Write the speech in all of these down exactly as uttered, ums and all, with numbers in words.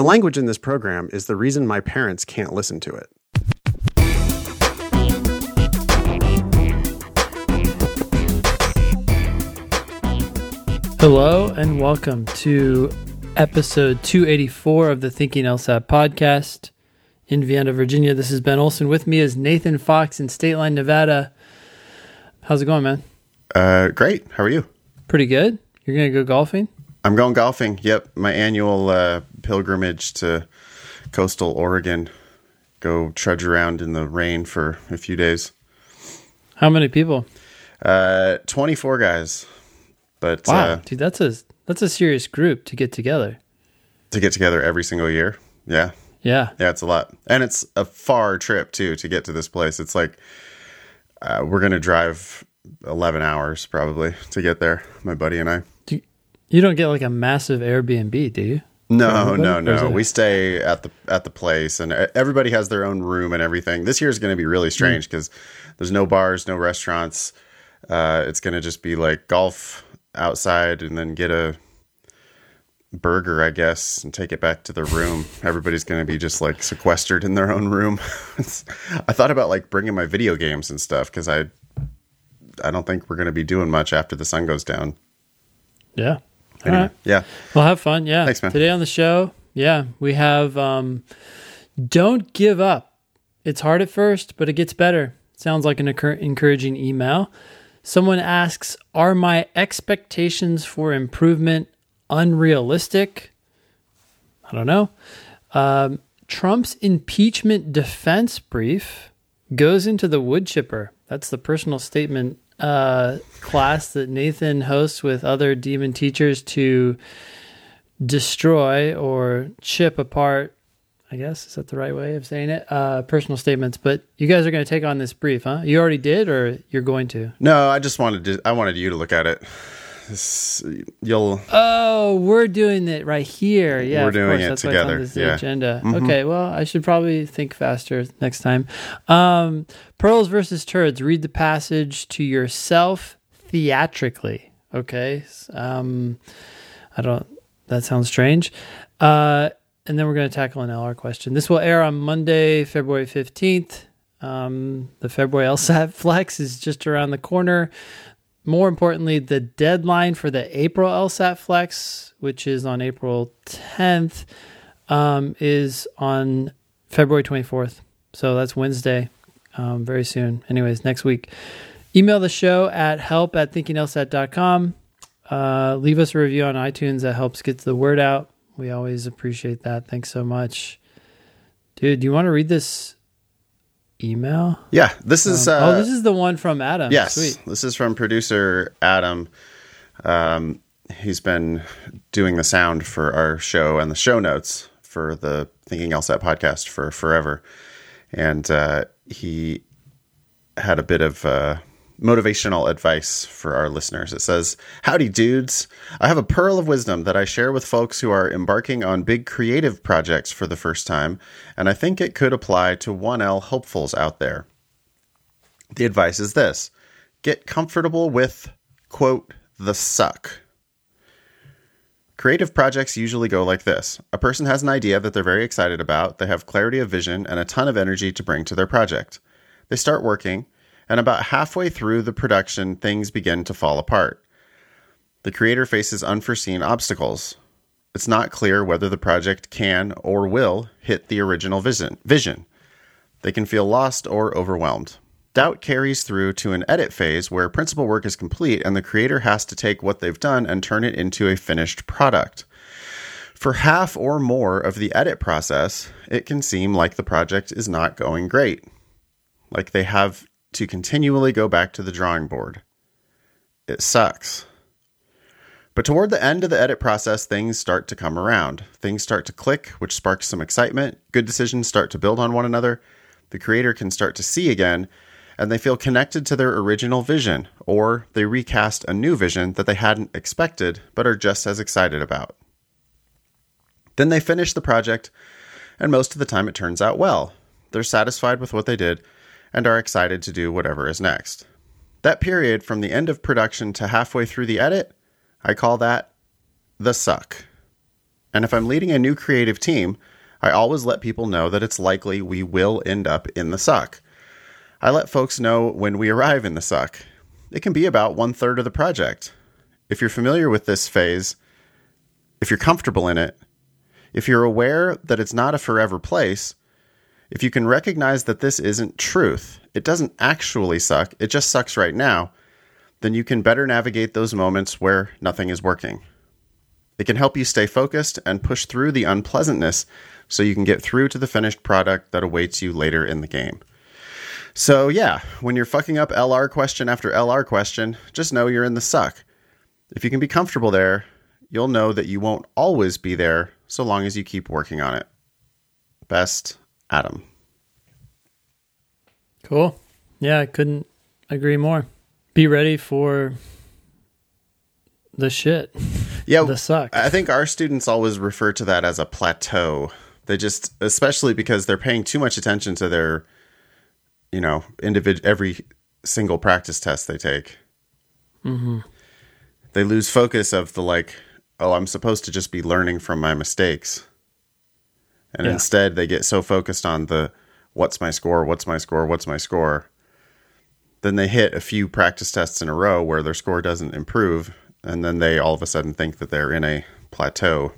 The language in this program is the reason my parents can't listen to it. Hello and welcome to episode two eighty-four of the Thinking LSAT podcast. In Vienna, Virginia, this is Ben Olson. With me is Nathan Fox in Stateline, Nevada. How's it going, man? Uh, great. How are you? Pretty good. You're going to go golfing? I'm going golfing. Yep. My annual uh, pilgrimage to coastal Oregon. Go trudge around in the rain for a few days. How many people? Uh, twenty-four guys. But wow, uh, dude, that's a that's a serious group to get together. To get together every single year, yeah, yeah, yeah. It's a lot, and it's a far trip too to get to this place. It's like uh, we're gonna drive eleven hours probably to get there. My buddy and I. Do you, you don't get like a massive Airbnb, do you? No, no, no. We stay at the at the place, and everybody has their own room and everything. This year is going to be really strange because mm-hmm. there's no bars, no restaurants. Uh, it's going to just be like golf outside and then get a burger, I guess, and take it back to the room. Everybody's going to be just like sequestered in their own room. I thought about like bringing my video games and stuff because I, I don't think we're going to be doing much after the sun goes down. Yeah. Anyway, all right. Yeah. Well, have fun. Yeah. Thanks, man. Today on the show, yeah, we have um, Don't Give Up. It's hard at first, but it gets better. Sounds like an encouraging email. Someone asks, are my expectations for improvement unrealistic? I don't know. Um, Trump's impeachment defense brief goes into the wood chipper. That's the personal statement uh, class that Nathan hosts with other demon teachers to destroy or chip apart, I guess, is that the right way of saying it? Uh, personal statements, but you guys are going to take on this brief, huh? You already did, or you're going to? No, I just wanted to, I wanted you to look at it. This, you'll. Oh, we're doing it right here. Yeah, we're doing it together. That's the agenda. Mm-hmm. Okay, well, I should probably think faster next time. Um, Pearls versus turds. Read the passage to yourself theatrically. Okay. Um, I don't. That sounds strange. Uh. And then we're going to tackle an L R question. This will air on Monday, February fifteenth. Um, the February LSAT Flex is just around the corner. More importantly, the deadline for the April LSAT Flex, which is on April tenth, um, is on February twenty-fourth. So that's Wednesday, um, very soon. Anyways, next week. Email the show at help at thinking L S A T dot com. Uh, leave us a review on iTunes. That helps get the word out. We always appreciate that. Thanks so much. Dude, do you want to read this email? Yeah, this is... Um, uh, oh, this is the one from Adam. Yes, sweet. This is from producer Adam. Um, he's been doing the sound for our show and the show notes for the Thinking LSAT podcast for forever. And uh, he had a bit of... Uh, motivational advice for our listeners. It says, howdy dudes. I have a pearl of wisdom that I share with folks who are embarking on big creative projects for the first time, and I think it could apply to one L hopefuls out there. The advice is this: get comfortable with, quote, the suck. Creative projects usually go like this. A person has an idea that they're very excited about, they have clarity of vision, and a ton of energy to bring to their project. They start working, and about halfway through the production, things begin to fall apart. The creator faces unforeseen obstacles. It's not clear whether the project can or will hit the original vision. They can feel lost or overwhelmed. Doubt carries through to an edit phase where principal work is complete and the creator has to take what they've done and turn it into a finished product. For half or more of the edit process, it can seem like the project is not going great. Like they have to continually go back to the drawing board. It sucks. But toward the end of the edit process, things start to come around. Things start to click, which sparks some excitement. Good decisions start to build on one another. The creator can start to see again, and they feel connected to their original vision, or they recast a new vision that they hadn't expected, but are just as excited about. Then they finish the project, and most of the time it turns out well. They're satisfied with what they did, and are excited to do whatever is next. That period from the end of production to halfway through the edit, I call that the suck. And if I'm leading a new creative team, I always let people know that it's likely we will end up in the suck. I let folks know when we arrive in the suck. It can be about one third of the project. If you're familiar with this phase, if you're comfortable in it, if you're aware that it's not a forever place, if you can recognize that this isn't truth, it doesn't actually suck, it just sucks right now, then you can better navigate those moments where nothing is working. It can help you stay focused and push through the unpleasantness so you can get through to the finished product that awaits you later in the game. So yeah, when you're fucking up L R question after L R question, just know you're in the suck. If you can be comfortable there, you'll know that you won't always be there so long as you keep working on it. Best, Adam. Cool. Yeah, I couldn't agree more. Be ready for the shit. Yeah, the suck. I think our students always refer to that as a plateau. They just, especially because they're paying too much attention to their, you know, individ- every single practice test they take. Mm-hmm. They lose focus of the like, oh, I'm supposed to just be learning from my mistakes. And yeah. Instead they get so focused on the, what's my score, what's my score, what's my score. Then they hit a few practice tests in a row where their score doesn't improve. And then they all of a sudden think that they're in a plateau.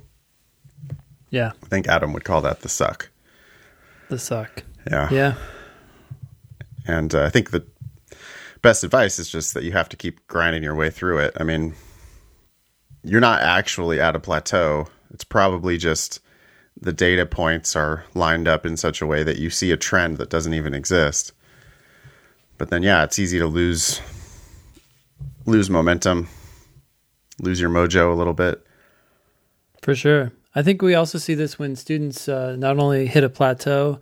Yeah. I think Adam would call that the suck. The suck. Yeah. Yeah. And uh, I think the best advice is just that you have to keep grinding your way through it. I mean, you're not actually at a plateau. It's probably just the data points are lined up in such a way that you see a trend that doesn't even exist. But then, yeah, it's easy to lose, lose momentum. Lose your mojo a little bit. For sure. I think we also see this when students uh, not only hit a plateau,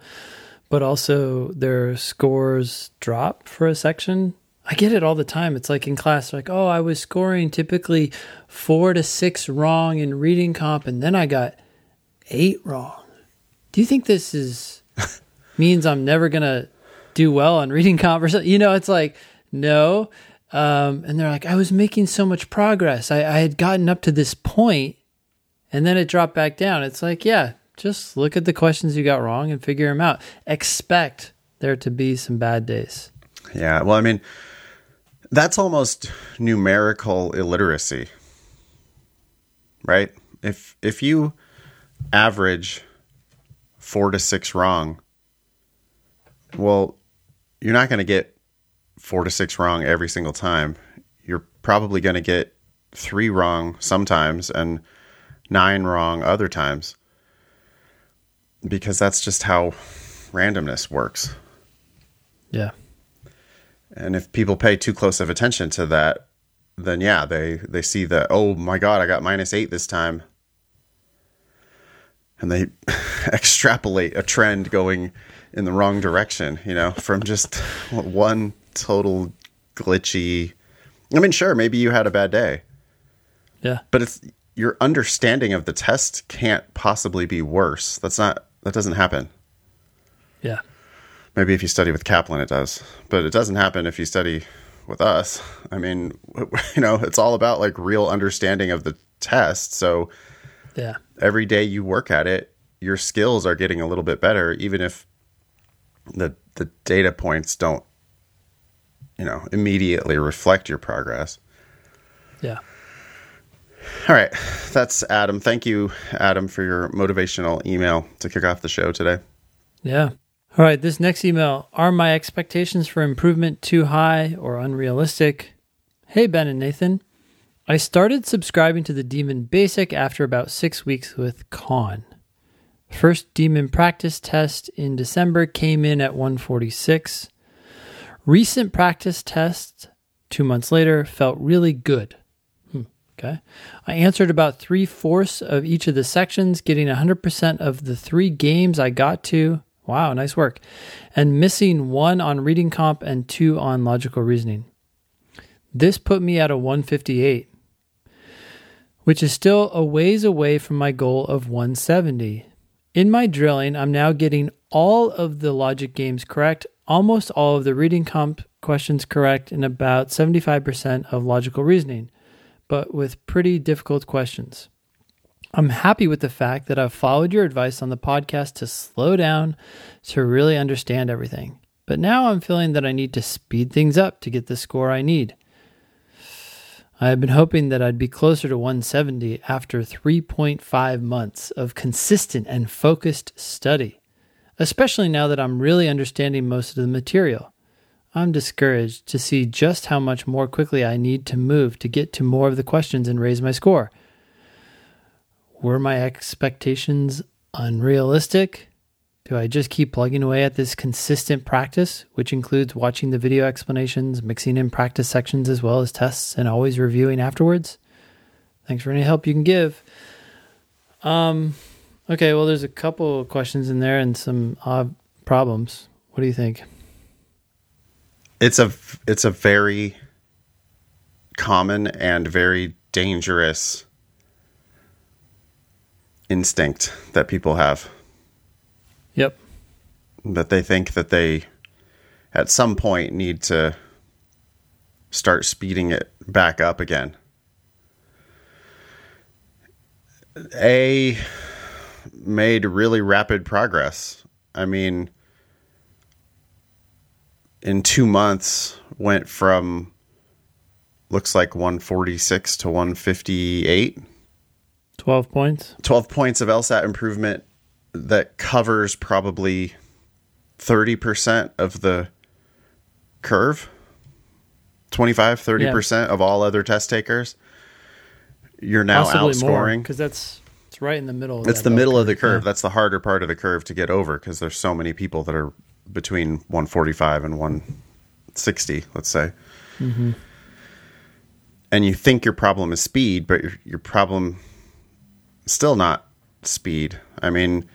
but also their scores drop for a section. I get it all the time. It's like in class, like, oh, I was scoring typically four to six wrong in reading comp, and then I got eight wrong. Do you think this is means I'm never going to do well on reading comp or something? You know, it's like, no. Um, and they're like, I was making so much progress. I, I had gotten up to this point and then it dropped back down. It's like, yeah, just look at the questions you got wrong and figure them out. Expect there to be some bad days. Yeah. Well, I mean, that's almost numerical illiteracy, right? If, if you average four to six wrong, well, you're not going to get four to six wrong every single time. You're probably going to get three wrong sometimes and nine wrong other times, because that's just how randomness works. Yeah. And if people pay too close of attention to that, then yeah, they, they see that, oh my God, I got minus eight this time. And they extrapolate a trend going in the wrong direction, you know, from just one total glitchy. I mean, sure, maybe you had a bad day. Yeah. But it's your understanding of the test can't possibly be worse. That's not, that doesn't happen. Yeah. Maybe if you study with Kaplan, it does, but it doesn't happen if you study with us. I mean, you know, it's all about like real understanding of the test. So yeah, every day you work at it, your skills are getting a little bit better, even if the, the data points don't, you know, immediately reflect your progress. Yeah. All right. That's Adam. Thank you, Adam, for your motivational email to kick off the show today. Yeah. All right. This next email, are my expectations for improvement too high or unrealistic? Hey, Ben and Nathan. I started subscribing to the Demon Basic after about six weeks with Khan. First Demon practice test in December came in at one forty-six. Recent practice test two months later felt really good. Hmm, okay. I answered about three-fourths of each of the sections, getting one hundred percent of the three games I got to. Wow, nice work. And missing one on reading comp and two on logical reasoning. This put me at a one fifty-eight, which is still a ways away from my goal of one seventy. In my drilling, I'm now getting all of the logic games correct, almost all of the reading comp questions correct, and about seventy-five percent of logical reasoning, but with pretty difficult questions. I'm happy with the fact that I've followed your advice on the podcast to slow down to really understand everything. But now I'm feeling that I need to speed things up to get the score I need. I have been hoping that I'd be closer to one seventy after three point five months of consistent and focused study, especially now that I'm really understanding most of the material. I'm discouraged to see just how much more quickly I need to move to get to more of the questions and raise my score. Were my expectations unrealistic? Do I just keep plugging away at this consistent practice, which includes watching the video explanations, mixing in practice sections as well as tests, and always reviewing afterwards? Thanks for any help you can give. Um, okay, well, there's a couple of questions in there and some odd problems. What do you think? It's a, it's a very common and very dangerous instinct that people have. Yep. That they think that they, at some point, need to start speeding it back up again. A made really rapid progress. I mean, in two months, went from, looks like one forty-six to one fifty-eight. twelve points. twelve points of LSAT improvement. That covers probably thirty percent of the curve, twenty-five, thirty percent yeah. of all other test takers. You're now possibly outscoring. Because that's it's right in the middle. Of it's the middle curve. of the curve. Yeah. That's the harder part of the curve to get over because there's so many people that are between one forty-five and one sixty, let's say. Mm-hmm. And you think your problem is speed, but your, your problem still not speed. I mean...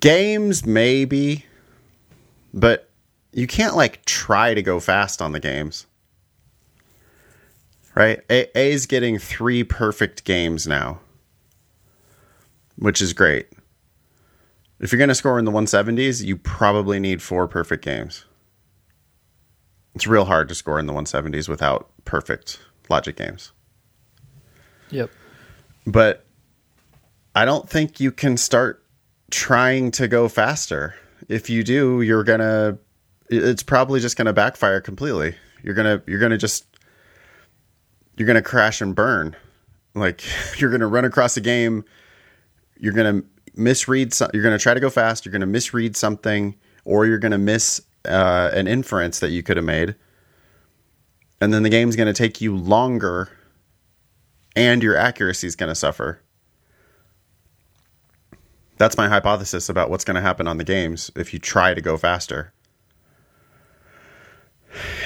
Games, maybe, but you can't, like, try to go fast on the games, right? A- A's getting three perfect games now, which is great. If you're going to score in the one seventies, you probably need four perfect games. It's real hard to score in the one seventies without perfect logic games. Yep. But I don't think you can start trying to go faster. If you do, you're gonna it's probably just gonna backfire completely. You're gonna you're gonna just you're gonna crash and burn. Like, you're gonna run across a game, you're gonna misread some, you're gonna try to go fast, you're gonna misread something, or you're gonna miss uh an inference that you could have made, and then the game's gonna take you longer and your accuracy is gonna suffer. That's my hypothesis about what's going to happen on the games if you try to go faster.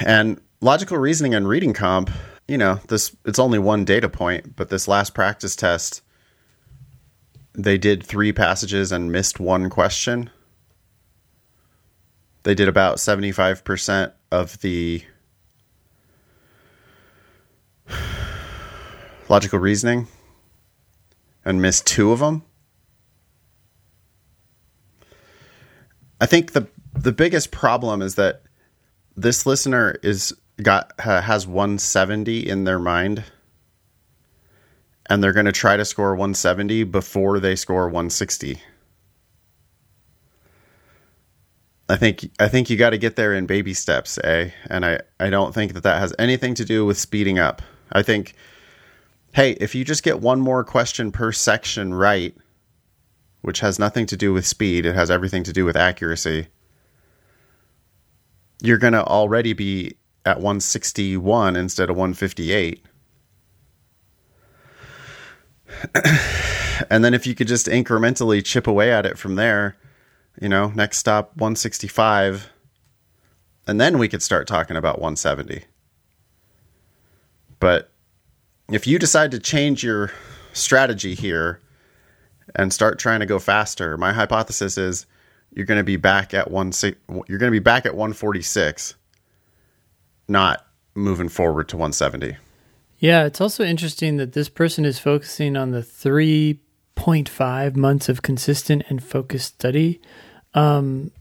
And logical reasoning and reading comp, you know, this it's only one data point, but this last practice test, they did three passages and missed one question. They did about seventy-five percent of the logical reasoning and missed two of them. I think the the biggest problem is that this listener is got uh, has one seventy in their mind, and they're going to try to score one seventy before they score one sixty. I think I think you got to get there in baby steps, eh? And I, I don't think that that has anything to do with speeding up. I think, hey, if you just get one more question per section right, which has nothing to do with speed, it has everything to do with accuracy, you're going to already be at one sixty-one instead of one fifty-eight. And then if you could just incrementally chip away at it from there, you know, next stop one sixty-five, and then we could start talking about one seventy. But if you decide to change your strategy here and start trying to go faster, my hypothesis is you're going to be back at one. You're going to be back at one forty-six, not moving forward to one seventy. Yeah, it's also interesting that this person is focusing on the three point five months of consistent and focused study. Um,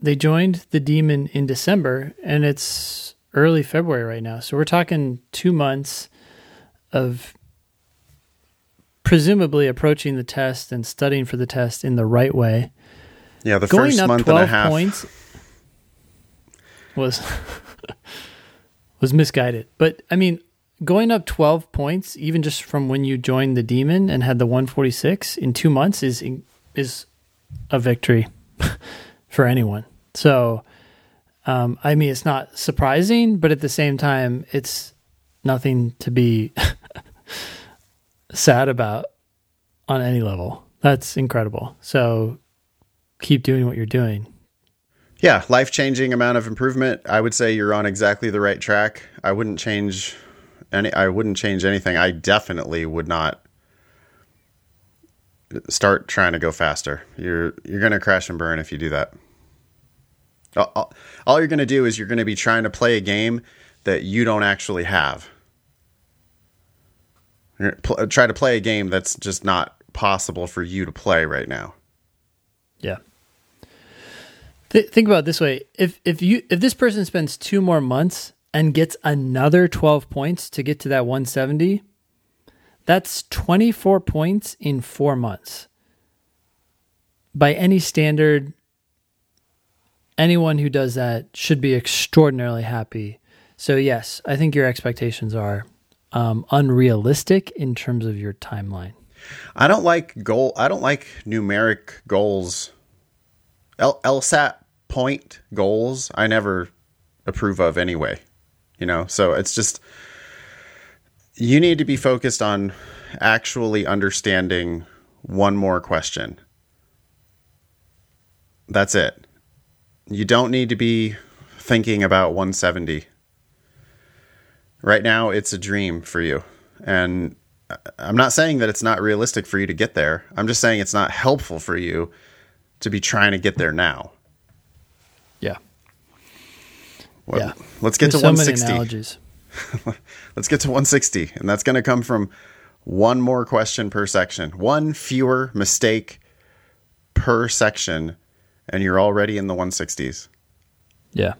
they joined the Demon in December, and it's early February right now. So we're talking two months of presumably approaching the test and studying for the test in the right way. Yeah, the going first month and a half points was was misguided. But I mean, going up twelve points, even just from when you joined the Demon and had the one forty-six in two months, is is a victory for anyone. So, um, I mean, it's not surprising, but at the same time, it's nothing to be sad about on any level. That's incredible. So keep doing what you're doing. Yeah, life-changing amount of improvement. I would say you're on exactly the right track. I wouldn't change any. I wouldn't change anything. I definitely would not start trying to go faster. You're you're going to crash and burn if you do that. All, all you're going to do is you're going to be trying to play a game that you don't actually have. You're pl- try to play a game that's just not possible for you to play right now. Yeah. Th- think about it this way. If if you if this person spends two more months and gets another twelve points to get to that one seventy, that's twenty-four points in four months. By any standard, anyone who does that should be extraordinarily happy. So yes, I think your expectations are um, unrealistic in terms of your timeline. I don't like goal. I don't like numeric goals. L- LSAT point goals, I never approve of anyway, you know? So it's just, you need to be focused on actually understanding one more question. That's it. You don't need to be thinking about one seventy. Right now, it's a dream for you. And I'm not saying that it's not realistic for you to get there. I'm just saying it's not helpful for you to be trying to get there now. Yeah. Well, yeah. Let's get There's to one sixty. So many analogies. Let's get to one sixty. And that's going to come from one more question per section. One fewer mistake per section. And you're already in the one sixties. Yeah.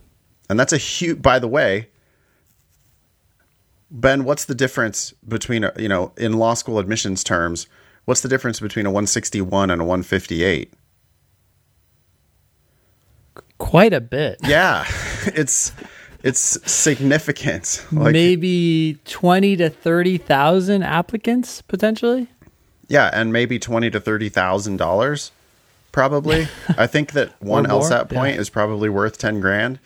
And that's a huge, by the way, Ben, what's the difference between, you know, in law school admissions terms, what's the difference between a one sixty-one and a one fifty-eight? Quite a bit. Yeah. It's it's significant. Like, maybe twenty to thirty thousand applicants potentially. Yeah, and maybe twenty to thirty thousand dollars probably. I think that one LSAT point yeah. is probably worth ten grand.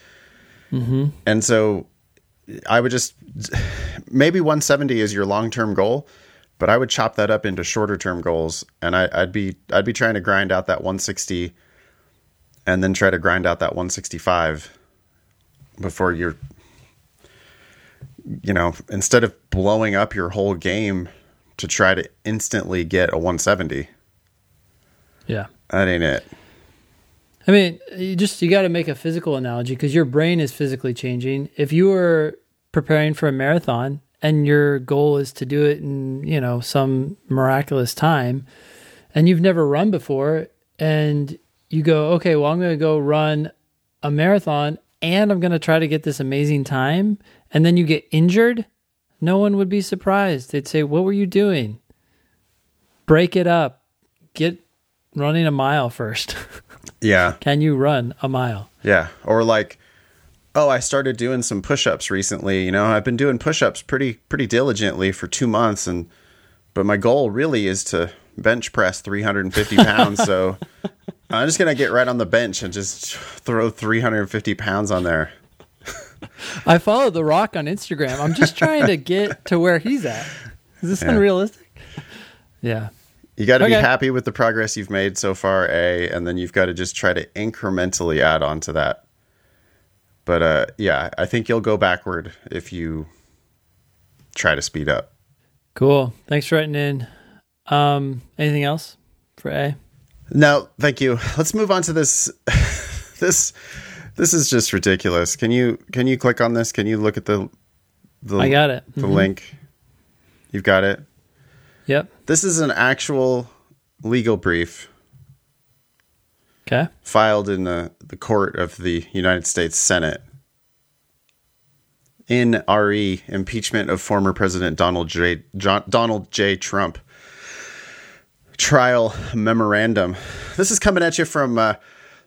Mm-hmm. And so I would just maybe one seventy is your long term goal, but I would chop that up into shorter term goals, and I, I'd be I'd be trying to grind out that one sixty. And then try to grind out that one sixty-five before you're, you know, instead of blowing up your whole game to try to instantly get a one seventy. Yeah. That ain't it. I mean, you just, you got to make a physical analogy because your brain is physically changing. If you were preparing for a marathon and your goal is to do it in, you know, some miraculous time and you've never run before and you go, okay, well, I'm going to go run a marathon and I'm going to try to get this amazing time. And then you get injured. No one would be surprised. They'd say, what were you doing? Break it up. Get running a mile first. Yeah. Can you run a mile? Yeah. Or like, oh, I started doing some push-ups recently. You know, I've been doing push-ups pretty, pretty diligently for two months. And, but my goal really is to bench press three hundred fifty pounds. So I'm just going to get right on the bench and just throw three hundred fifty pounds on there. I follow The Rock on Instagram. I'm just trying to get to where he's at. Is this yeah. unrealistic? Yeah. You got to okay. be happy with the progress you've made so far, A, and then you've got to just try to incrementally add on to that. But uh, yeah, I think you'll go backward if you try to speed up. Cool. Thanks for writing in. Um, anything else for A? No, thank you. Let's move on to this. this, this is just ridiculous. Can you can you click on this? Can you look at the? the I got it. The mm-hmm. link. You've got it. Yep. This is an actual legal brief. Okay. Filed in the, the court of the United States Senate. In R E impeachment of former President Donald J. John, Donald J. Trump. trial memorandum. This is coming at you from uh,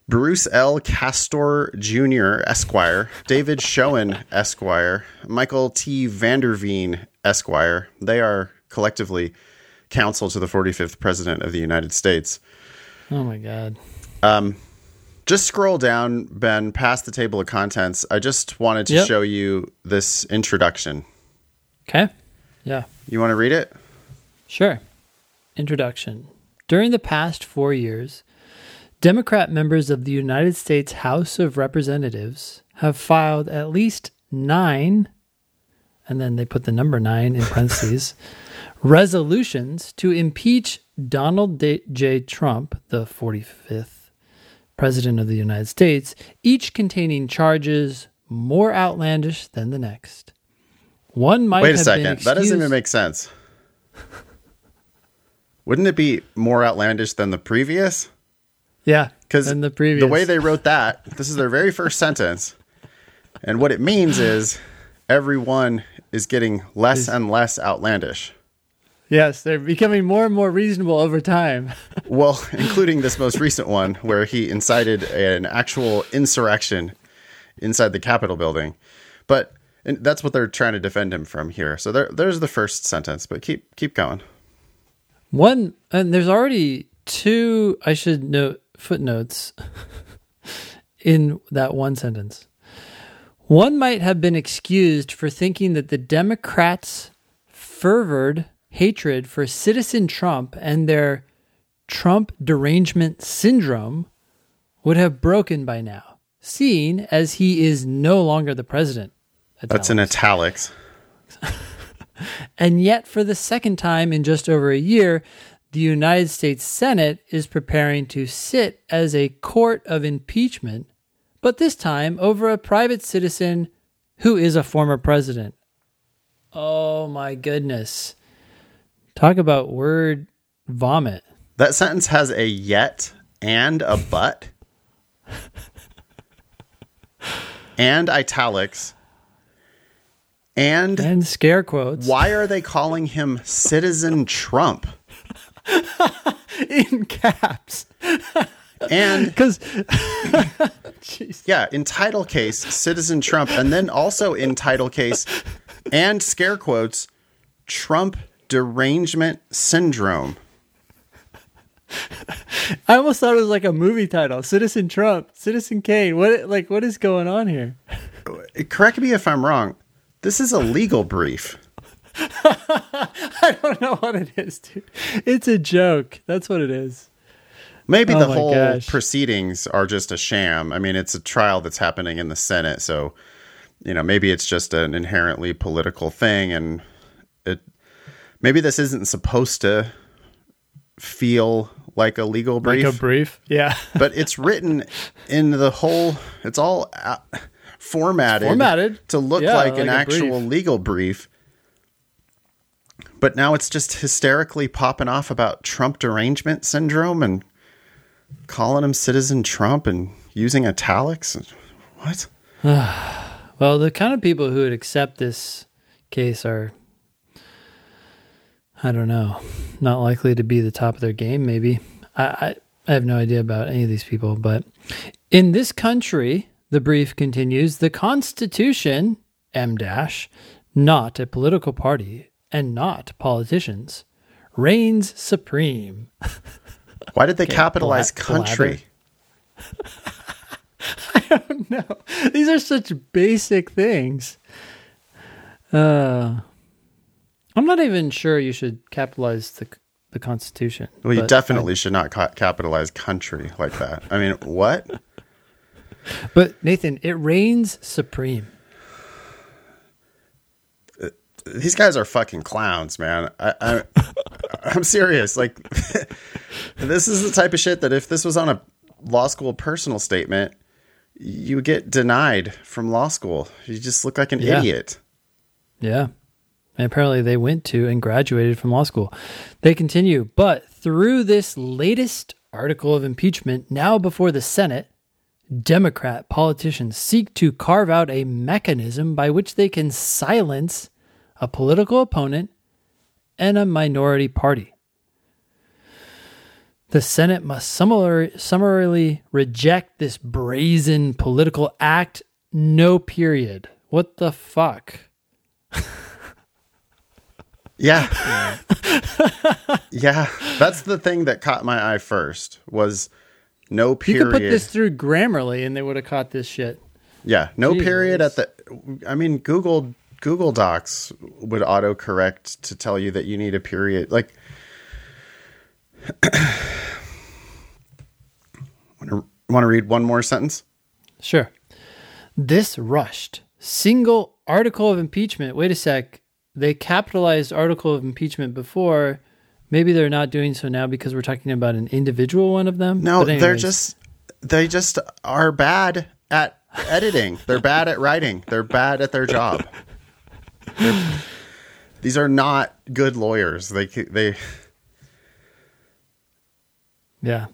Bruce L. Castor Junior, Esquire, David Schoen, Esquire, Michael T. Van der Veen, Esquire. They are collectively counsel to the forty-fifth President of the United States. Oh, my God. Um, just scroll down, Ben, past the table of contents. I just wanted to yep. show you this introduction. Okay. Yeah. You want to read it? Sure. Introduction. During the past four years, Democrat members of the United States House of Representatives have filed at least nine, and then they put the number nine in parentheses, resolutions to impeach Donald J. Trump, the forty-fifth President of the United States, each containing charges more outlandish than the next. One might Wait a have second. Been excused. That doesn't even make sense. Wouldn't it be more outlandish than the previous? Yeah, because the, the way they wrote that, this is their very first sentence. And what it means is everyone is getting less is, and less outlandish. Yes, they're becoming more and more reasonable over time. Well, including this most recent one where he incited an actual insurrection inside the Capitol building. But and that's what they're trying to defend him from here. So there, there's the first sentence, but keep keep going. One, and there's already two, I should note, footnotes in that one sentence. One might have been excused for thinking that the Democrats' fervored hatred for citizen Trump and their Trump derangement syndrome would have broken by now, seeing as he is no longer the president. Italics. That's in italics. And yet, for the second time in just over a year, the United States Senate is preparing to sit as a court of impeachment, but this time over a private citizen who is a former president. Oh my goodness. Talk about word vomit. That sentence has a yet and a but and italics and, and scare quotes. Why are they calling him Citizen Trump? In caps. And because yeah, in title case Citizen Trump, and then also in title case and scare quotes Trump derangement syndrome. I almost thought it was like a movie title. Citizen Trump, Citizen Kane. What like what is going on here? Correct me if I'm wrong. This is a legal brief. I don't know what it is, dude. It's a joke. That's what it is. Maybe oh the whole gosh. proceedings are just a sham. I mean, it's a trial that's happening in the Senate, so you know, maybe it's just an inherently political thing, and it maybe this isn't supposed to feel like a legal brief. Like a brief, yeah. But it's written in the whole. It's all uh, formatted, it's formatted to look yeah, like, like an actual brief. legal brief. But now it's just hysterically popping off about Trump derangement syndrome and calling him Citizen Trump and using italics. What? Well, the kind of people who would accept this case are, I don't know, not likely to be the top of their game, maybe. I, I, I have no idea about any of these people. But in this country, the brief continues, the Constitution, M dash, not a political party, and not politicians, reigns supreme. Why did they okay, capitalize bla- country? I don't know. These are such basic things. Uh, I'm not even sure you should capitalize the the Constitution. Well, you definitely I, should not ca- capitalize country like that. I mean, what? But Nathan, it reigns supreme. These guys are fucking clowns, man. I, I, I'm serious. Like, this is the type of shit that if this was on a law school personal statement, you get denied from law school. You just look like an yeah. idiot. Yeah. And apparently they went to and graduated from law school. They continue, but through this latest article of impeachment, now before the Senate, Democrat politicians seek to carve out a mechanism by which they can silence a political opponent, and a minority party. The Senate must summarily reject this brazen political act. No period. What the fuck? Yeah. Yeah. That's the thing that caught my eye first was no period. You could put this through Grammarly and they would have caught this shit. Yeah. No Jesus. Period at the... I mean, Google Google Docs would autocorrect to tell you that you need a period. Like... Want to read one more sentence? Sure. This rushed single article of impeachment. Wait a sec. They capitalized article of impeachment before. Maybe they're not doing so now because we're talking about an individual one of them. No, they're just, they just are bad at editing. They're bad at writing. They're bad at their job. They're, these are not good lawyers. They, they, yeah.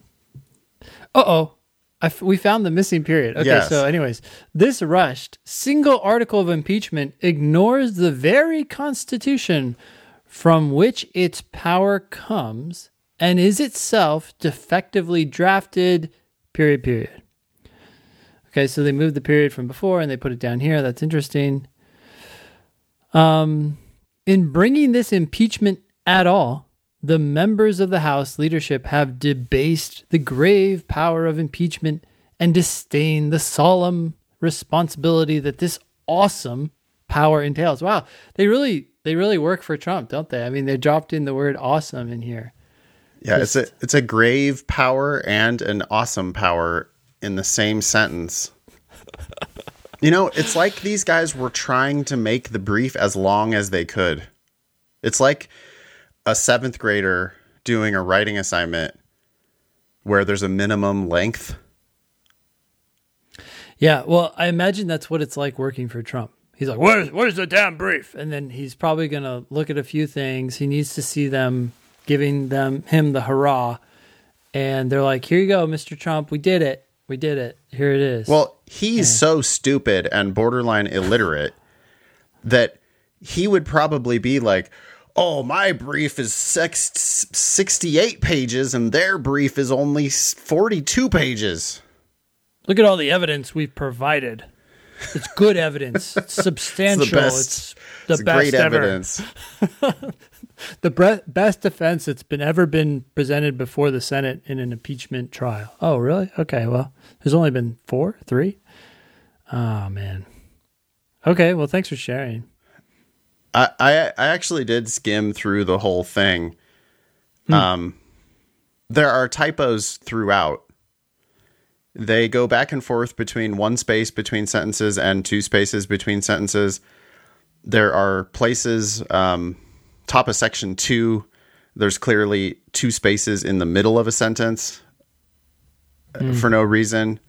Uh-oh. I f- we found the missing period. Okay, yes. So anyways, this rushed single article of impeachment ignores the very Constitution from which its power comes and is itself defectively drafted, period, period. Okay, so they moved the period from before and they put it down here. That's interesting. Um, in bringing this impeachment at all, the members of the House leadership have debased the grave power of impeachment and disdain the solemn responsibility that this awesome power entails. Wow, they really they really work for Trump, don't they? I mean, they dropped in the word awesome in here. Yeah, Just, it's a it's a grave power and an awesome power in the same sentence. You know, it's like these guys were trying to make the brief as long as they could. It's like a seventh grader doing a writing assignment where there's a minimum length. Yeah. Well, I imagine that's what it's like working for Trump. He's like, where's, where's the damn brief? And then he's probably going to look at a few things. He needs to see them giving them him the hurrah. And they're like, here you go, Mister Trump. We did it. We did it. Here it is. Well, he's and- so stupid and borderline illiterate that he would probably be like, oh, my brief is sixty-eight pages and their brief is only forty-two pages. Look at all the evidence we've provided. It's good evidence. It's substantial. It's the best, it's the it's best great ever. Evidence. The bre- best defense that's been ever been presented before the Senate in an impeachment trial. Oh, really? Okay, well, there's only been four, three? Oh, man. Okay, well, thanks for sharing. I, I actually did skim through the whole thing. Hmm. Um, there are typos throughout. They go back and forth between one space between sentences and two spaces between sentences. There are places, um, top of section two, there's clearly two spaces in the middle of a sentence hmm. for no reason.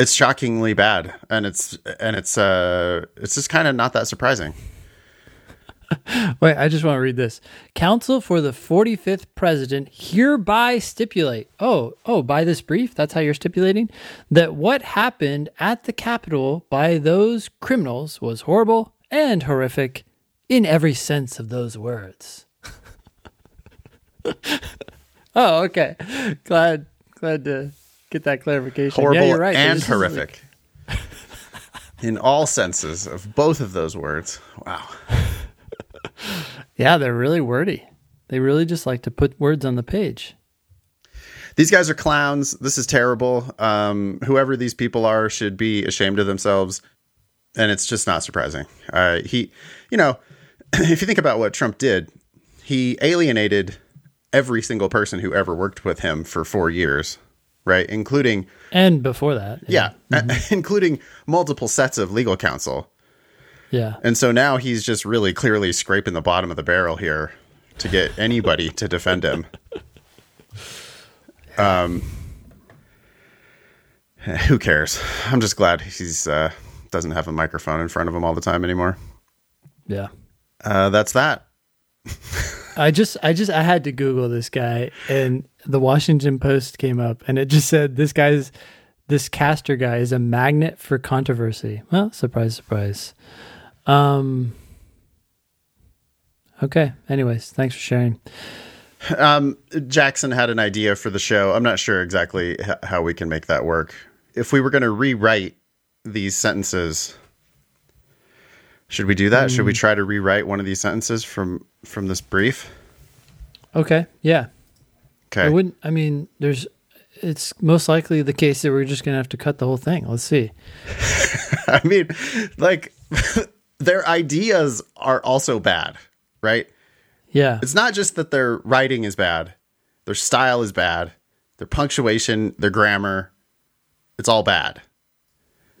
It's shockingly bad, and it's and it's uh it's just kind of not that surprising. Wait, I just want to read this. Counsel for the forty-fifth president hereby stipulate. Oh, oh, by this brief, that's how you're stipulating that what happened at the Capitol by those criminals was horrible and horrific in every sense of those words. Oh, okay. Glad glad to get that clarification. Horrible yeah, you're right. and horrific. Like... In all senses of both of those words. Wow. Yeah, they're really wordy. They really just like to put words on the page. These guys are clowns. This is terrible. Um, whoever these people are should be ashamed of themselves. And it's just not surprising. Uh, he, you know, if you think about what Trump did, he alienated every single person who ever worked with him for four years. Right, including and before that, yeah, yeah mm-hmm. including multiple sets of legal counsel. Yeah, and so now he's just really clearly scraping the bottom of the barrel here to get anybody to defend him. Um, who cares? I'm just glad he's uh, doesn't have a microphone in front of him all the time anymore. Yeah, uh, that's that. I just, I just, I had to Google this guy, and the Washington Post came up, and it just said this guy's, this Castor guy is a magnet for controversy. Well, surprise, surprise. Um. Okay. Anyways, thanks for sharing. Um, Jackson had an idea for the show. I'm not sure exactly h- how we can make that work. If we were going to rewrite these sentences, should we do that? Mm. Should we try to rewrite one of these sentences from, from this brief? Okay. Yeah. Okay. I wouldn't, I mean, there's, it's most likely the case that we're just going to have to cut the whole thing. Let's see. I mean, like their ideas are also bad, right? Yeah. It's not just that their writing is bad. Their style is bad. Their punctuation, their grammar, it's all bad.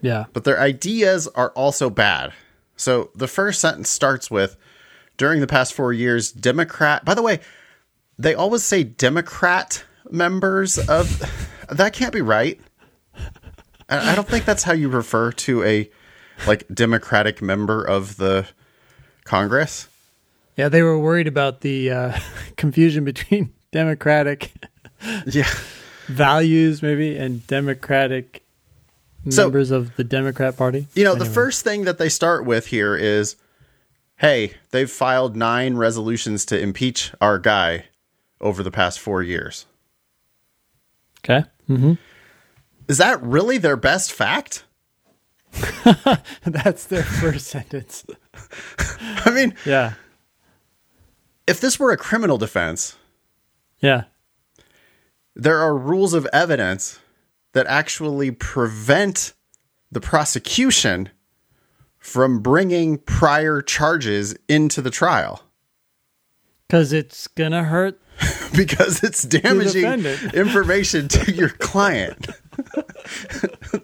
Yeah. But their ideas are also bad. So the first sentence starts with, during the past four years, Democrat... By the way, they always say Democrat members of... That can't be right. I don't think that's how you refer to a, like, Democratic member of the Congress. Yeah, they were worried about the uh, confusion between Democratic yeah. values, maybe, and Democratic so, members of the Democrat Party. You know, anyway. The first thing that they start with here is, hey, they've filed nine resolutions to impeach our guy over the past four years. Okay. Mm-hmm. Is that really their best fact? That's their first sentence. I mean... Yeah. If this were a criminal defense, yeah, there are rules of evidence that actually prevent the prosecution from bringing prior charges into the trial. Because it's going to hurt. Because it's damaging information to your client.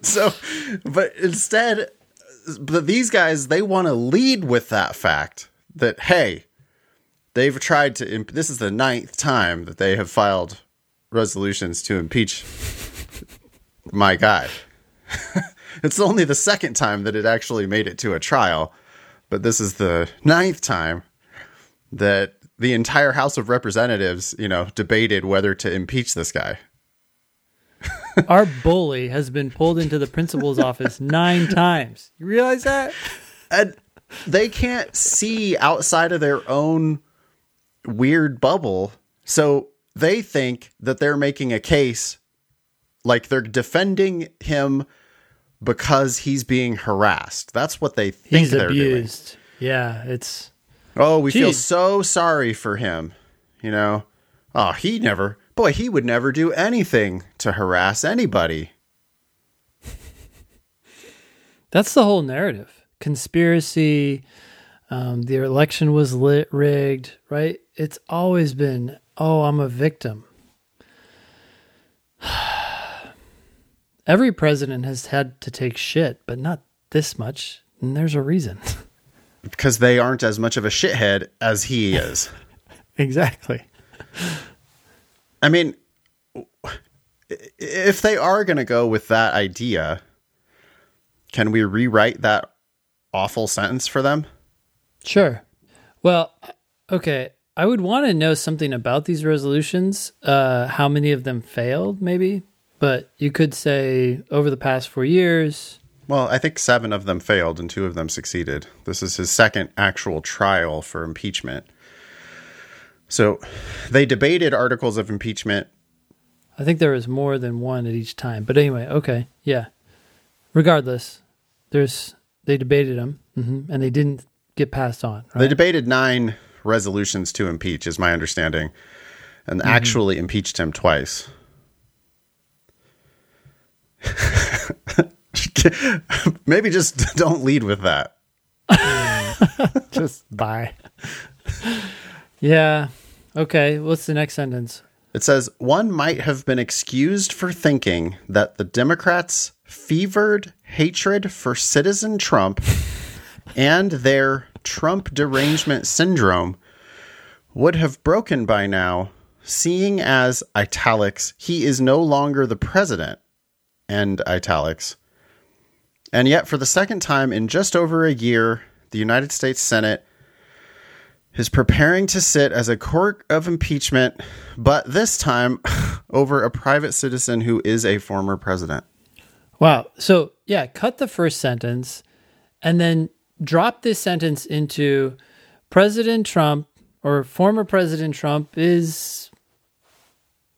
So, but instead, but these guys, they want to lead with that fact that, hey, they've tried to, imp- this is the ninth time that they have filed resolutions to impeach my guy. It's only the second time that it actually made it to a trial, but this is the ninth time that the entire House of Representatives, you know, debated whether to impeach this guy. Our bully has been pulled into the principal's office nine times. You realize that? And they can't see outside of their own weird bubble, so they think that they're making a case, like they're defending him because he's being harassed. That's what they think he's they're abused. Doing. Yeah, it's oh, we geez. feel so sorry for him. You know, oh, he never, boy, he would never do anything to harass anybody. That's the whole narrative. Conspiracy. Um, the election was lit, rigged, right? It's always been, oh, I'm a victim. Every president has had to take shit, but not this much. And there's a reason. Because they aren't as much of a shithead as he is. Exactly. I mean, if they are going to go with that idea, can we rewrite that awful sentence for them? Sure. Well, okay. I would want to know something about these resolutions, uh, how many of them failed, maybe. But you could say over the past four years. Well, I think seven of them failed and two of them succeeded. This is his second actual trial for impeachment. So they debated articles of impeachment. I think there was more than one at each time. But anyway, okay. Yeah. Regardless, there's they debated them mm-hmm, and they didn't get passed on. Right? They debated nine resolutions to impeach, is my understanding, and mm-hmm. actually impeached him twice. Maybe just don't lead with that. Just bye. Yeah. Okay. What's the next sentence? It says, one might have been excused for thinking that the Democrats' fevered hatred for citizen Trump and their Trump derangement syndrome would have broken by now, seeing as italics, he is no longer the president and italics. And yet for the second time in just over a year, the United States Senate is preparing to sit as a court of impeachment, but this time over a private citizen who is a former president. Wow. So yeah, cut the first sentence and then drop this sentence into President Trump or former President Trump is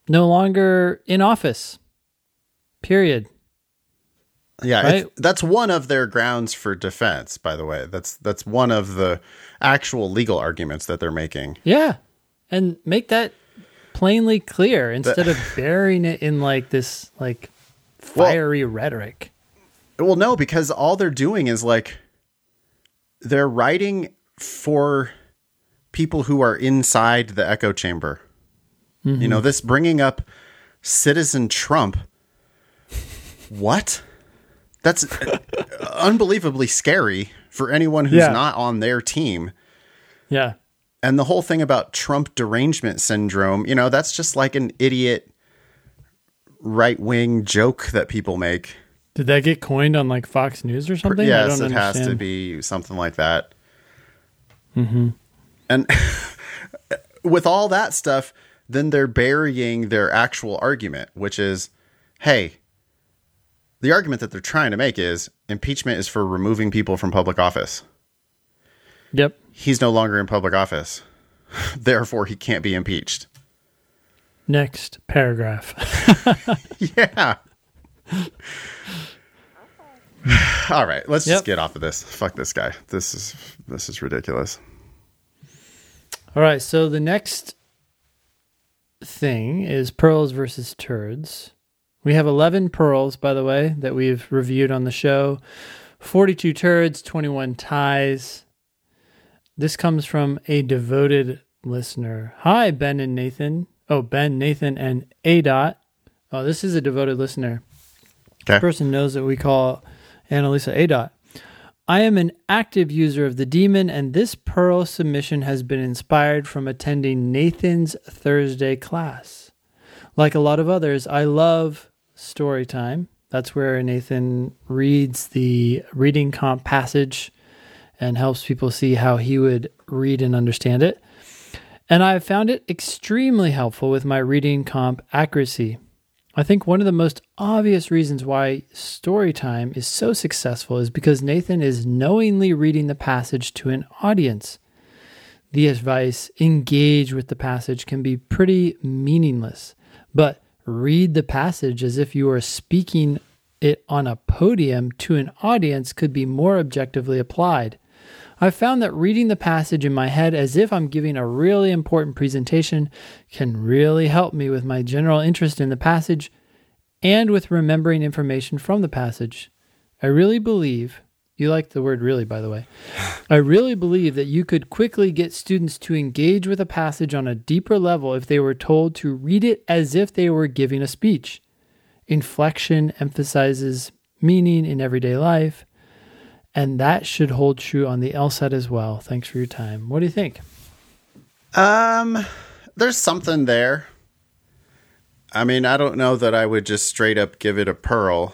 no longer in office, period. Yeah, right? it's, that's one of their grounds for defense, by the way. That's that's one of the actual legal arguments that they're making. Yeah, and make that plainly clear instead of burying it in like this like fiery well, rhetoric. Well, no, because all they're doing is like they're writing for people who are inside the echo chamber. Mm-hmm. You know, this bringing up Citizen Trump. What? That's unbelievably scary for anyone who's yeah. not on their team. Yeah. And the whole thing about Trump derangement syndrome, you know, that's just like an idiot right-wing joke that people make. Did that get coined on like Fox News or something? Yes, I don't it understand. Has to be something like that. Mm-hmm. And with all that stuff, then they're burying their actual argument, which is, hey, the argument that they're trying to make is impeachment is for removing people from public office. Yep. He's no longer in public office. Therefore, he can't be impeached. Next paragraph. Yeah. All right. Let's yep. just get off of this. Fuck this guy. This is, this is ridiculous. All right. So the next thing is pearls versus turds. We have eleven pearls, by the way, that we've reviewed on the show. forty-two turds, twenty-one ties. This comes from a devoted listener. Hi, Ben and Nathan. Oh, Ben, Nathan, and A-Dot. Oh, this is a devoted listener. Okay. This person knows that we call Annalisa A-Dot. I am an active user of the Demon, and this pearl submission has been inspired from attending Nathan's Thursday class. Like a lot of others, I love story time. That's where Nathan reads the reading comp passage and helps people see how he would read and understand it. And I have found it extremely helpful with my reading comp accuracy. I think one of the most obvious reasons why story time is so successful is because Nathan is knowingly reading the passage to an audience. The advice, engage with the passage, can be pretty meaningless, but read the passage as if you are speaking it on a podium to an audience could be more objectively applied. I've found that reading the passage in my head as if I'm giving a really important presentation can really help me with my general interest in the passage and with remembering information from the passage. I really believe, you like the word really, by the way, I really believe that you could quickly get students to engage with a passage on a deeper level if they were told to read it as if they were giving a speech. Inflection emphasizes meaning in everyday life. And that should hold true on the LSAT as well. Thanks for your time. What do you think? Um, there's something there. I mean, I don't know that I would just straight up give it a pearl.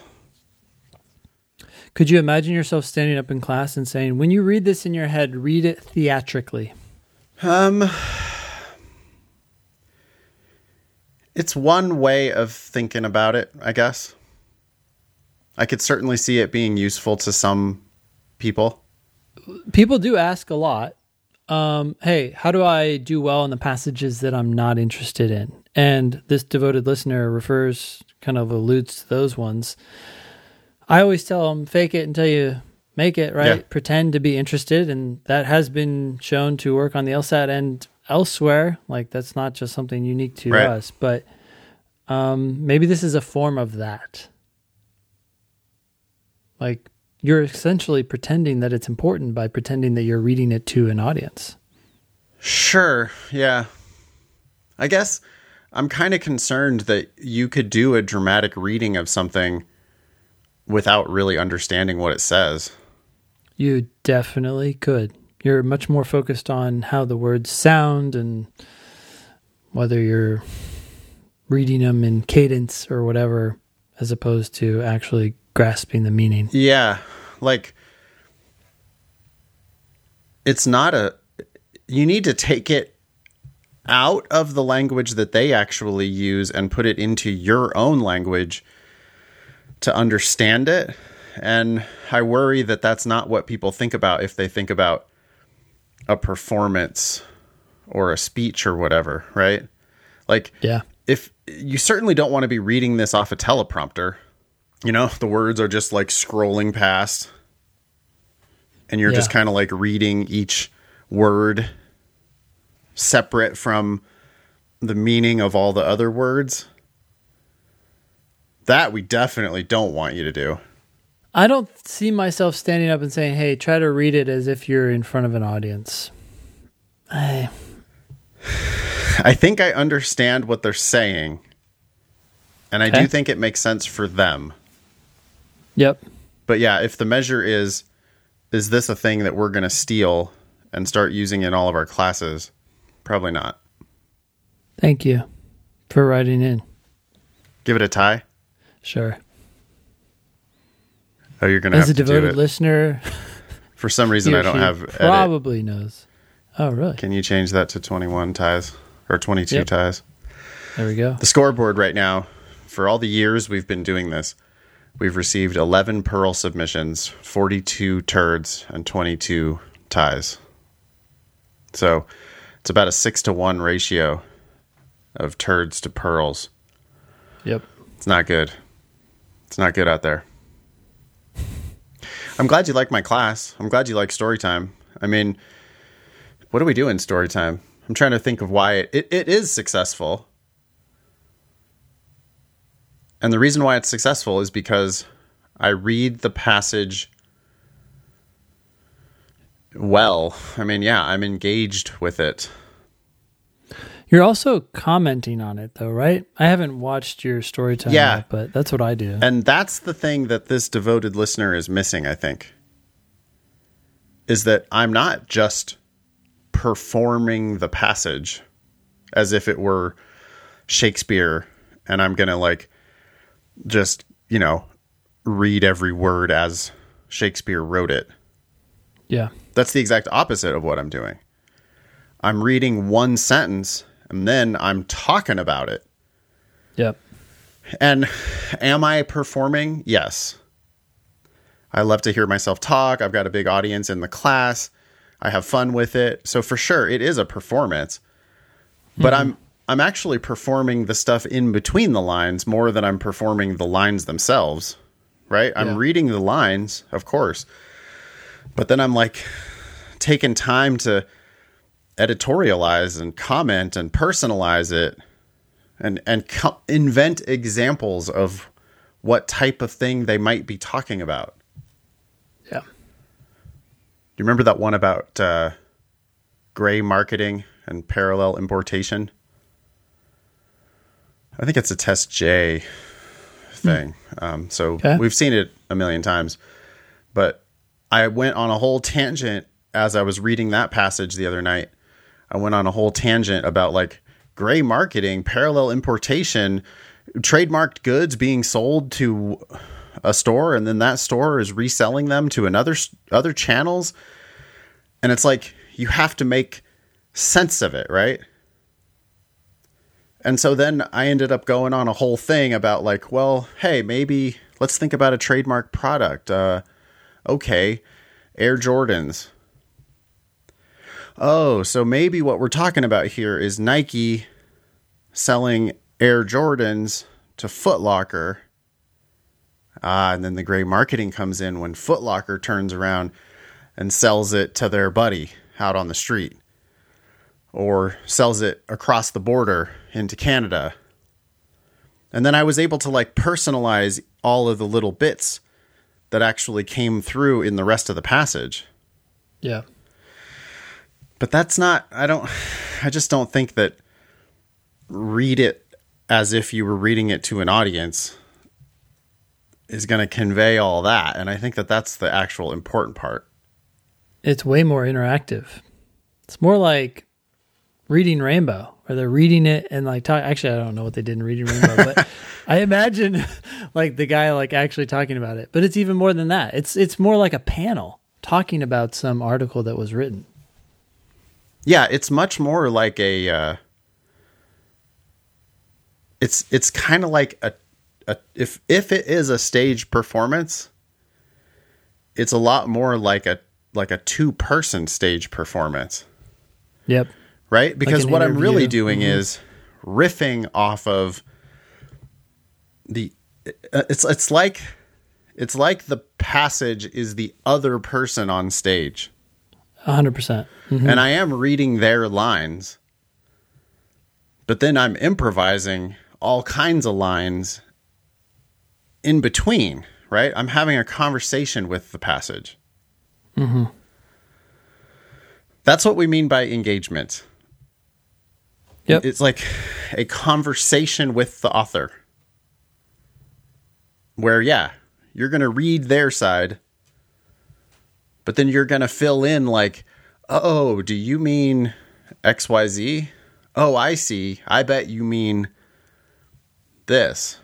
Could you imagine yourself standing up in class and saying, when you read this in your head, read it theatrically? Um, it's one way of thinking about it, I guess. I could certainly see it being useful to some people. People do ask a lot. Um, hey, how do I do well in the passages that I'm not interested in? And this devoted listener refers, kind of alludes to those ones. I always tell them, fake it until you make it, right? Yeah. Pretend to be interested. And that has been shown to work on the LSAT and elsewhere. Like, that's not just something unique to right. us. But um, maybe this is a form of that. Like, you're essentially pretending that it's important by pretending that you're reading it to an audience. Sure. Yeah. I guess I'm kind of concerned that you could do a dramatic reading of something without really understanding what it says. You definitely could. You're much more focused on how the words sound and whether you're reading them in cadence or whatever, as opposed to actually grasping the meaning. Yeah. Like, it's not a, you need to take it out of the language that they actually use and put it into your own language to understand it. And I worry that that's not what people think about if they think about a performance or a speech or whatever, right? Like, yeah. If you certainly don't want to be reading this off a teleprompter, you know, the words are just like scrolling past and you're yeah. just kind of like reading each word separate from the meaning of all the other words. That we definitely don't want you to do. I don't see myself standing up and saying, hey, try to read it as if you're in front of an audience. I, I think I understand what they're saying. And okay. I do think it makes sense for them. Yep. But yeah, if the measure is, is this a thing that we're going to steal and start using in all of our classes? Probably not. Thank you for writing in. Give it a tie? Sure. Oh, you're going to have to do it. As a devoted listener. For some reason, I don't have edit. Probably knows. Oh, really? Can you change that to twenty-one ties or twenty-two yep. ties? There we go. The scoreboard right now, for all the years we've been doing this, we've received eleven Pearl submissions, forty-two turds, and twenty-two ties. So it's about a six to one ratio of turds to pearls. Yep. It's not good. It's not good out there. I'm glad you like my class. I'm glad you like story time. I mean, what do we do in story time? I'm trying to think of why it, it, it is successful. And the reason why it's successful is because I read the passage well. I mean, yeah, I'm engaged with it. You're also commenting on it, though, right? I haven't watched your story time yeah. yet, but that's what I do. And that's the thing that this devoted listener is missing, I think, is that I'm not just performing the passage as if it were Shakespeare and I'm going to, like, just, you know, read every word as Shakespeare wrote it. Yeah. That's the exact opposite of what I'm doing. I'm reading one sentence and then I'm talking about it. Yep. And am I performing? Yes. I love to hear myself talk. I've got a big audience in the class. I have fun with it. So for sure, it is a performance. But mm-hmm. I'm I'm actually performing the stuff in between the lines more than I'm performing the lines themselves, right? I'm yeah. reading the lines, of course. But then I'm like taking time to editorialize and comment and personalize it and and co- invent examples of what type of thing they might be talking about. Yeah. Do you remember that one about uh, gray marketing and parallel importation? I think it's a test J thing. Mm. Um, so okay. we've seen it a million times, but I went on a whole tangent as I was reading that passage the other night. I went on a whole tangent about like gray marketing, parallel importation, trademarked goods being sold to a store and then that store is reselling them to another other channels. And it's like you have to make sense of it, right? And so then I ended up going on a whole thing about like, well, hey, maybe let's think about a trademark product. Uh, okay, Air Jordans. Oh, so maybe what we're talking about here is Nike selling Air Jordans to Foot Locker. Ah, and then the gray marketing comes in when Foot Locker turns around and sells it to their buddy out on the street or sells it across the border into Canada. And then I was able to like personalize all of the little bits that actually came through in the rest of the passage. Yeah. But that's not, I don't, I just don't think that read it as if you were reading it to an audience is going to convey all that. And I think that that's the actual important part. It's way more interactive. It's more like reading Rainbow where they're reading it and like talk. Actually, I don't know what they did in reading Rainbow, but I imagine like the guy like actually talking about it, but it's even more than that. It's, it's more like a panel talking about some article that was written. Yeah, it's much more like a, uh, it's it's kind of like a, a, if if it is a stage performance, it's a lot more like a like a two person stage performance. Yep. right? Because like what interview. I'm really doing mm-hmm. is riffing off of the uh, it's it's like it's like the passage is the other person on stage. one hundred percent. Mm-hmm. And I am reading their lines. But then I'm improvising all kinds of lines in between, right? I'm having a conversation with the passage. Mm-hmm. That's what we mean by engagement. Yep. It's like a conversation with the author. Where, yeah, you're going to read their side, but then you're going to fill in like, oh, do you mean X Y Z? Oh, I see. I bet you mean this.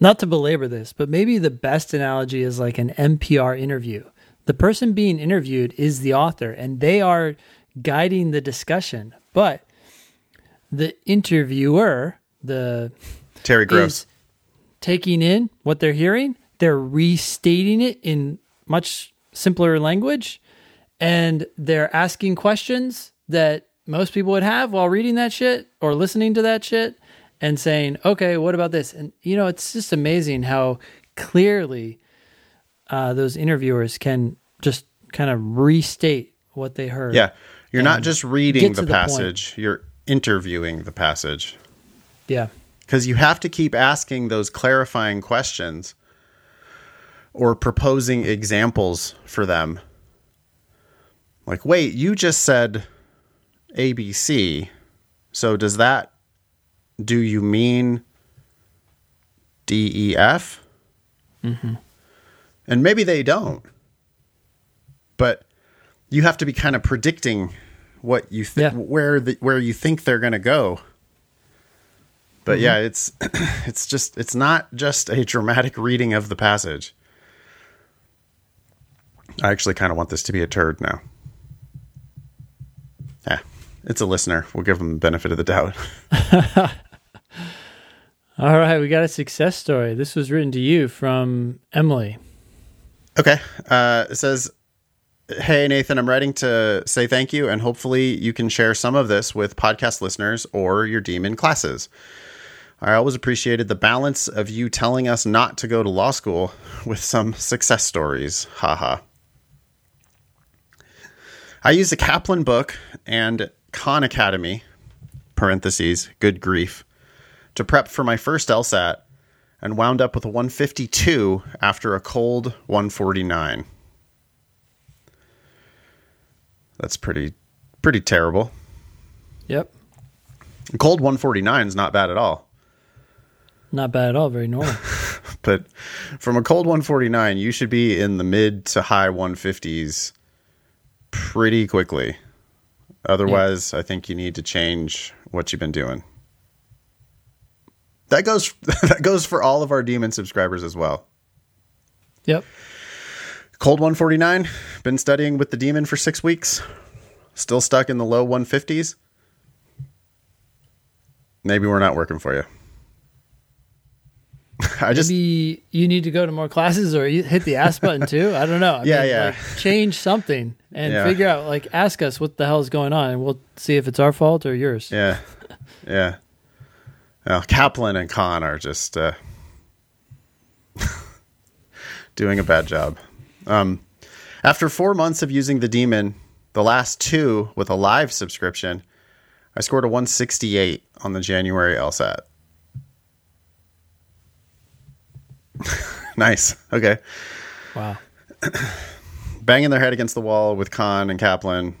Not to belabor this, but maybe the best analogy is like an N P R interview. The person being interviewed is the author, and they are guiding the discussion. But the interviewer, the Terry Gross, taking in what they're hearing, they're restating it in much simpler language, and they're asking questions that most people would have while reading that shit or listening to that shit and saying, okay, what about this? And, you know, it's just amazing how clearly uh, those interviewers can just kind of restate what they heard. Yeah. You're not just reading the passage. The you're interviewing the passage. Yeah. Because you have to keep asking those clarifying questions or proposing examples for them. Like, wait, you just said A B C. So does that, do you mean D E F? Mm-hmm. And maybe they don't, but you have to be kind of predicting what you think, yeah. where the, where you think they're going to go. But mm-hmm. yeah, it's, it's just, it's not just a dramatic reading of the passage. I actually kind of want this to be a turd now. Yeah. It's a listener. We'll give them the benefit of the doubt. All right. We got a success story. This was written to you from Emily. Okay. Uh, it says, hey, Nathan, I'm writing to say thank you, and hopefully you can share some of this with podcast listeners or your demon classes. I always appreciated the balance of you telling us not to go to law school with some success stories. Ha ha. I use the Kaplan book and Khan Academy, parentheses, good grief, to prep for my first LSAT and wound up with a one fifty-two after a cold one forty-nine. That's pretty, pretty terrible. Yep. A cold one forty-nine is not bad at all. Not bad at all. Very normal. But from a cold one forty-nine, you should be in the mid to high one fifties pretty quickly. Otherwise, yeah. I think you need to change what you've been doing. That goes that goes for all of our demon subscribers as well. Yep. Cold one forty-nine. Been studying with the demon for six weeks. Still stuck in the low one fifties. Maybe we're not working for you. I just, Maybe you need to go to more classes or you hit the ask button too. I don't know. I yeah, mean, yeah. Like, change something and yeah. figure out, like, ask us what the hell is going on, and we'll see if it's our fault or yours. Yeah, yeah. Well, Kaplan and Khan are just uh, doing a bad job. Um, after four months of using the Demon, the last two with a live subscription, I scored a one sixty-eight on the January LSAT. Nice. Okay. Wow. Banging their head against the wall with Khan and Kaplan.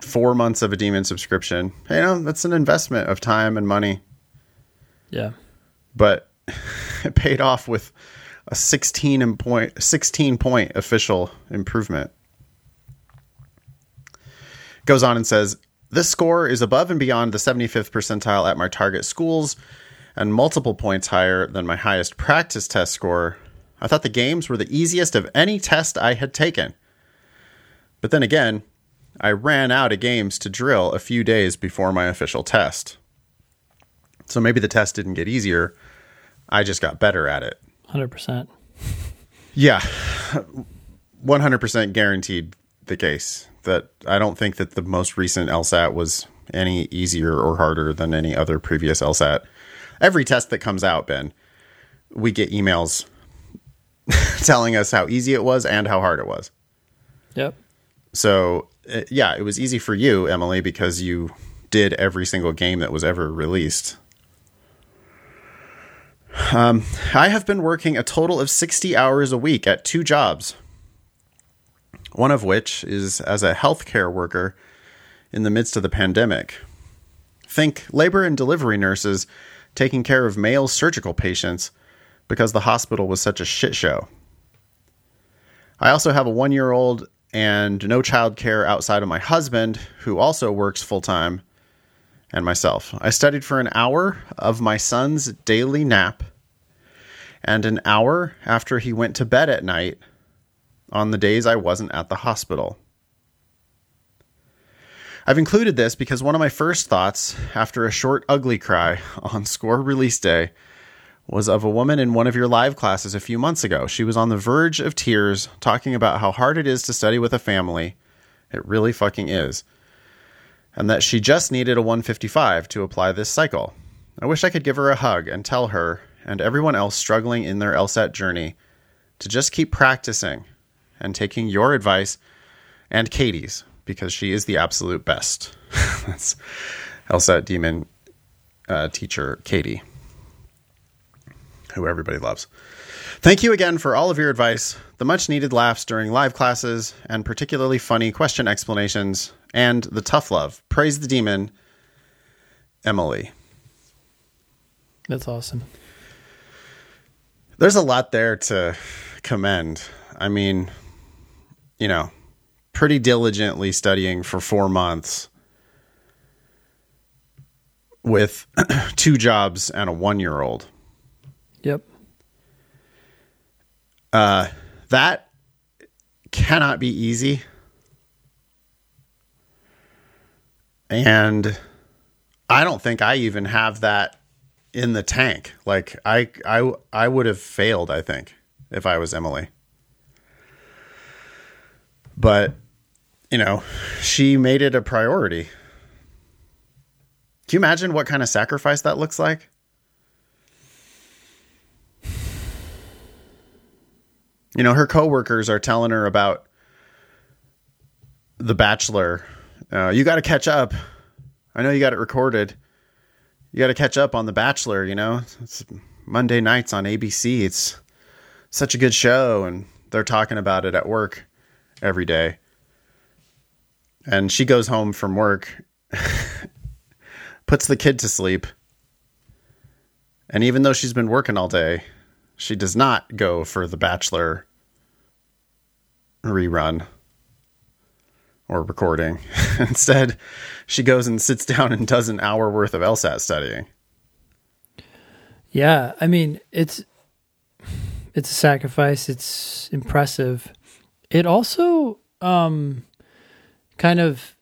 Four months of a demon subscription. You know, that's an investment of time and money. Yeah. But it paid off with a sixteen point, sixteen point official improvement. Goes on and says, this score is above and beyond the seventy-fifth percentile at my target schools, and multiple points higher than my highest practice test score. I thought the games were the easiest of any test I had taken. But then again, I ran out of games to drill a few days before my official test. So maybe the test didn't get easier. I just got better at it. one hundred percent. Yeah. one hundred percent guaranteed the case. that I don't think that the most recent LSAT was any easier or harder than any other previous LSAT. Every test that comes out, Ben, we get emails telling us how easy it was and how hard it was. Yep. So, yeah, it was easy for you, Emily, because you did every single game that was ever released. Um, I have been working a total of sixty hours a week at two jobs, one of which is as a healthcare worker in the midst of the pandemic. Think labor and delivery nurses taking care of male surgical patients because the hospital was such a shit show. I also have a one-year-old and no child care outside of my husband, who also works full-time, and myself. I studied for an hour of my son's daily nap and an hour after he went to bed at night on the days I wasn't at the hospital. I've included this because one of my first thoughts after a short ugly cry on score release day was of a woman in one of your live classes a few months ago. She was on the verge of tears talking about how hard it is to study with a family. It really fucking is. And that she just needed a one fifty-five to apply this cycle. I wish I could give her a hug and tell her and everyone else struggling in their LSAT journey to just keep practicing and taking your advice and Katie's, because she is the absolute best. That's LSAT Demon uh, teacher Katie, who everybody loves. Thank you again for all of your advice, the much-needed laughs during live classes, and particularly funny question explanations, and the tough love. Praise the demon, Emily. That's awesome. There's a lot there to commend. I mean, you know, pretty diligently studying for four months with two jobs and a one-year-old. Yep. Uh, that cannot be easy. And I don't think I even have that in the tank. Like I, I, I would have failed, I think, if I was Emily. But, you know, she made it a priority. Can you imagine what kind of sacrifice that looks like? You know, her coworkers are telling her about The Bachelor. Uh, you got to catch up. I know you got it recorded. You got to catch up on The Bachelor, you know. It's Monday nights on A B C. It's such a good show. And they're talking about it at work every day. And she goes home from work, puts the kid to sleep. And even though she's been working all day, she does not go for The Bachelor rerun or recording. Instead, she goes and sits down and does an hour worth of LSAT studying. Yeah, I mean, it's it's a sacrifice. It's impressive. It also um, kind of,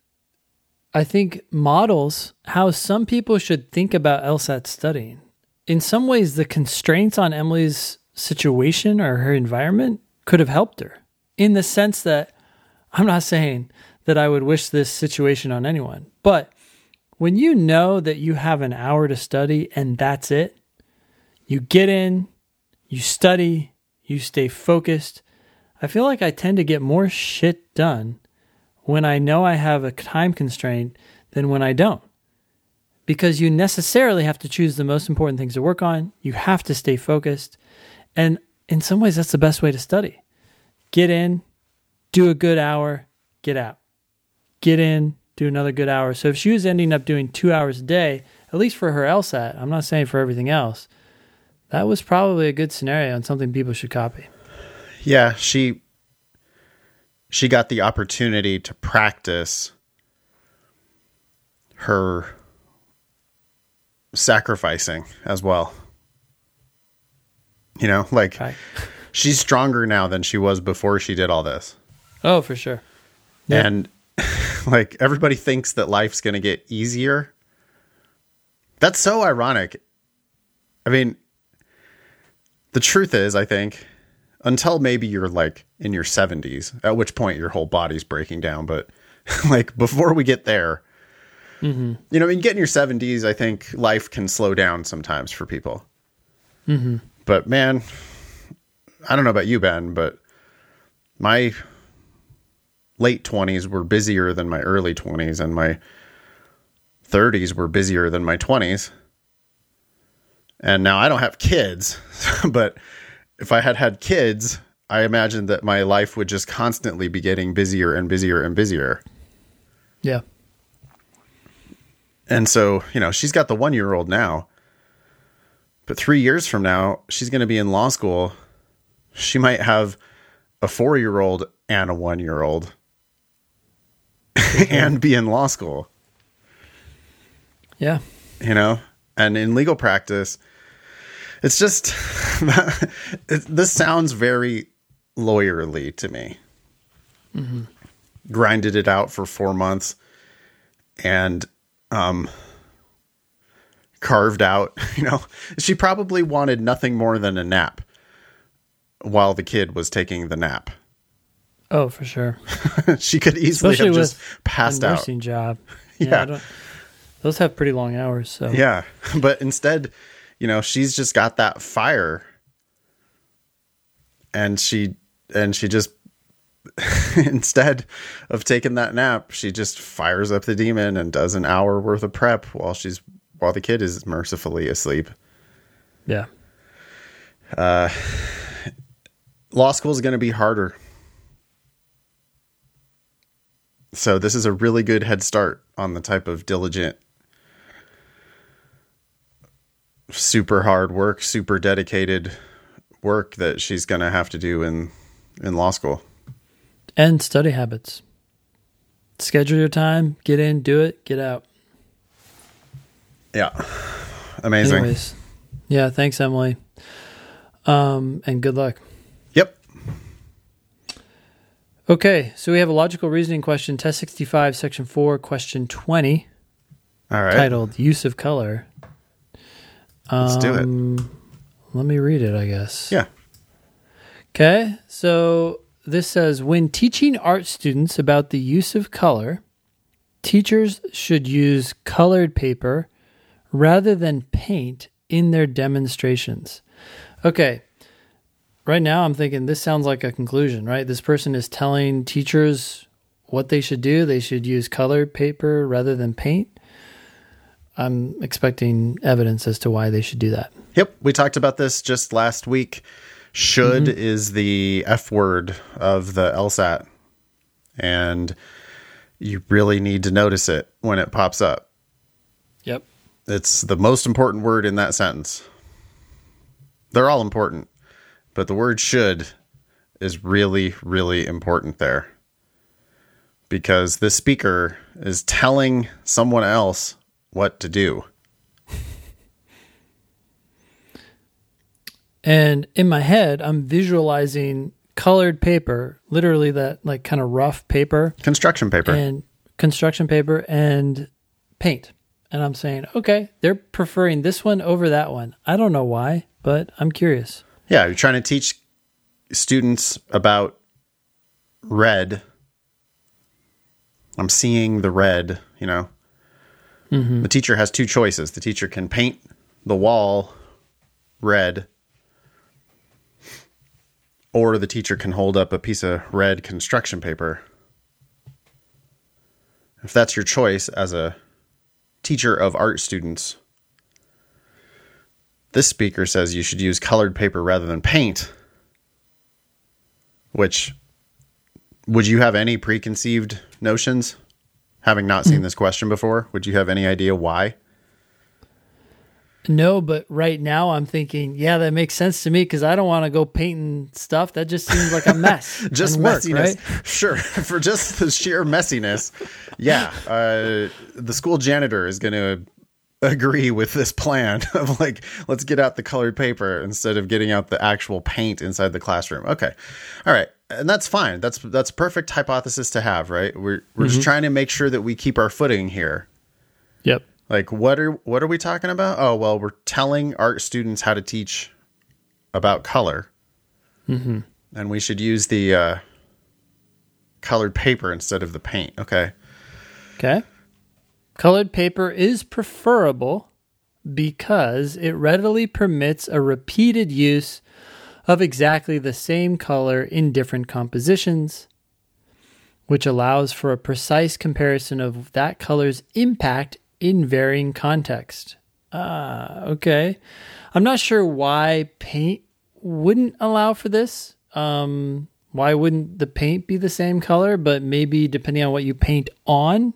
I think, models how some people should think about LSAT studying. In some ways, the constraints on Emily's situation or her environment could have helped her, in the sense that I'm not saying that I would wish this situation on anyone, but when you know that you have an hour to study and that's it, you get in, you study, you stay focused. I feel like I tend to get more shit done when I know I have a time constraint than when I don't, because you necessarily have to choose the most important things to work on. You have to stay focused. And in some ways, that's the best way to study. Get in, do a good hour, get out. Get in, do another good hour. So if she was ending up doing two hours a day, at least for her LSAT, I'm not saying for everything else, that was probably a good scenario and something people should copy. Yeah, she she got the opportunity to practice her sacrificing as well. You know, like right. She's stronger now than she was before she did all this. Oh, for sure. Yeah. And like everybody thinks that life's going to get easier. That's so ironic. I mean, the truth is, I think, until maybe you're like in your seventies, at which point your whole body's breaking down, but like before we get there. Mm-hmm. You know, when you get in your seventies, I think life can slow down sometimes for people. Mm-hmm. But man, I don't know about you, Ben, but my late twenties were busier than my early twenties, and my thirties were busier than my twenties. And now I don't have kids, but if I had had kids, I imagine that my life would just constantly be getting busier and busier and busier. Yeah. And so, you know, she's got the one-year-old now, but three years from now, she's going to be in law school. She might have a four-year-old and a one-year-old and be in law school. Yeah. You know, and in legal practice, it's just, it, this sounds very lawyerly to me. Mm-hmm. Grinded it out for four months and um, carved out, you know, she probably wanted nothing more than a nap while the kid was taking the nap. Oh, for sure. She could easily Especially have just passed out. Nursing job. Yeah. yeah. I don't, those have pretty long hours. So yeah. But instead, you know, she's just got that fire and she, and she just, instead of taking that nap, she just fires up the demon and does an hour worth of prep while she's, while the kid is mercifully asleep. Yeah. Uh, law school is going to be harder. So this is a really good head start on the type of diligent, super hard work, super dedicated work that she's going to have to do in, in law school. And study habits. Schedule your time, get in, do it, get out. Yeah. Amazing. Anyways, yeah. Thanks, Emily. Um, and good luck. Okay, so we have a logical reasoning question, test sixty-five, section four, question twenty. All right. Titled Use of Color. Um, Let's do it. Let me read it, I guess. Yeah. Okay, so this says, when teaching art students about the use of color, teachers should use colored paper rather than paint in their demonstrations. Okay. Right now, I'm thinking this sounds like a conclusion, right? This person is telling teachers what they should do. They should use colored paper rather than paint. I'm expecting evidence as to why they should do that. Yep. We talked about this just last week. Should mm-hmm. is the F word of the LSAT. And you really need to notice it when it pops up. Yep. It's the most important word in that sentence. They're all important. But the word should is really, really important there, because the speaker is telling someone else what to do. And in my head, I'm visualizing colored paper, literally that like kind of rough paper, construction paper and construction paper and paint. And I'm saying, okay, they're preferring this one over that one. I don't know why, but I'm curious. Yeah, you're trying to teach students about red. I'm seeing the red, you know. Mm-hmm. The teacher has two choices. The teacher can paint the wall red, or the teacher can hold up a piece of red construction paper. If that's your choice as a teacher of art students, this speaker says you should use colored paper rather than paint, which would you have any preconceived notions having not seen this question before? Would you have any idea why? No, but right now I'm thinking, yeah, that makes sense to me because I don't want to go painting stuff. That just seems like a mess. Just messiness. Work, right? Sure. For just the sheer messiness. Yeah. Uh, the school janitor is going to agree with this plan of like, let's get out the colored paper instead of getting out the actual paint inside the classroom. Okay. All right. And that's fine. That's, that's perfect hypothesis to have, right? We're, we're mm-hmm. just trying to make sure that we keep our footing here. Yep. Like what are, what are we talking about? Oh, well, we're telling art students how to teach about color mm-hmm. and we should use the, uh, colored paper instead of the paint. Okay. Okay. Colored paper is preferable because it readily permits a repeated use of exactly the same color in different compositions, which allows for a precise comparison of that color's impact in varying context. Ah, okay. I'm not sure why paint wouldn't allow for this. Um, why wouldn't the paint be the same color? But maybe depending on what you paint on,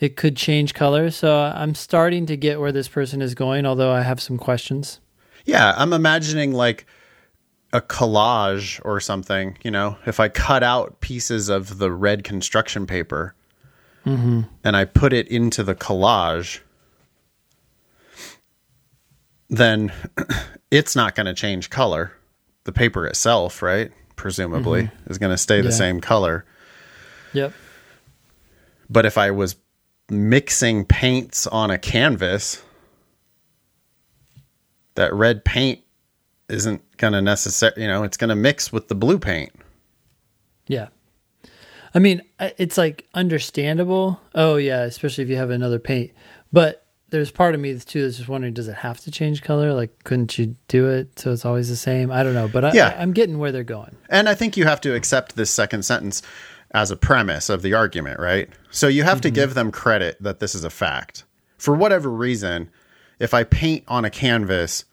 it could change color. So I'm starting to get where this person is going, although I have some questions. Yeah, I'm imagining like a collage or something, you know, if I cut out pieces of the red construction paper mm-hmm. and I put it into the collage, then it's not going to change color. The paper itself, right, presumably, mm-hmm. is going to stay the yeah. same color. Yep. But if I was mixing paints on a canvas, that red paint isn't going to necessarily, you know, it's going to mix with the blue paint. Yeah. I mean, it's like understandable. Oh, yeah, especially if you have another paint. But there's part of me too that's just wondering, does it have to change color? Like, couldn't you do it so it's always the same? I don't know, but I, yeah. I, I'm getting where they're going. And I think you have to accept this second sentence as a premise of the argument, right? So you have mm-hmm. to give them credit that this is a fact. For whatever reason, if I paint on a canvas,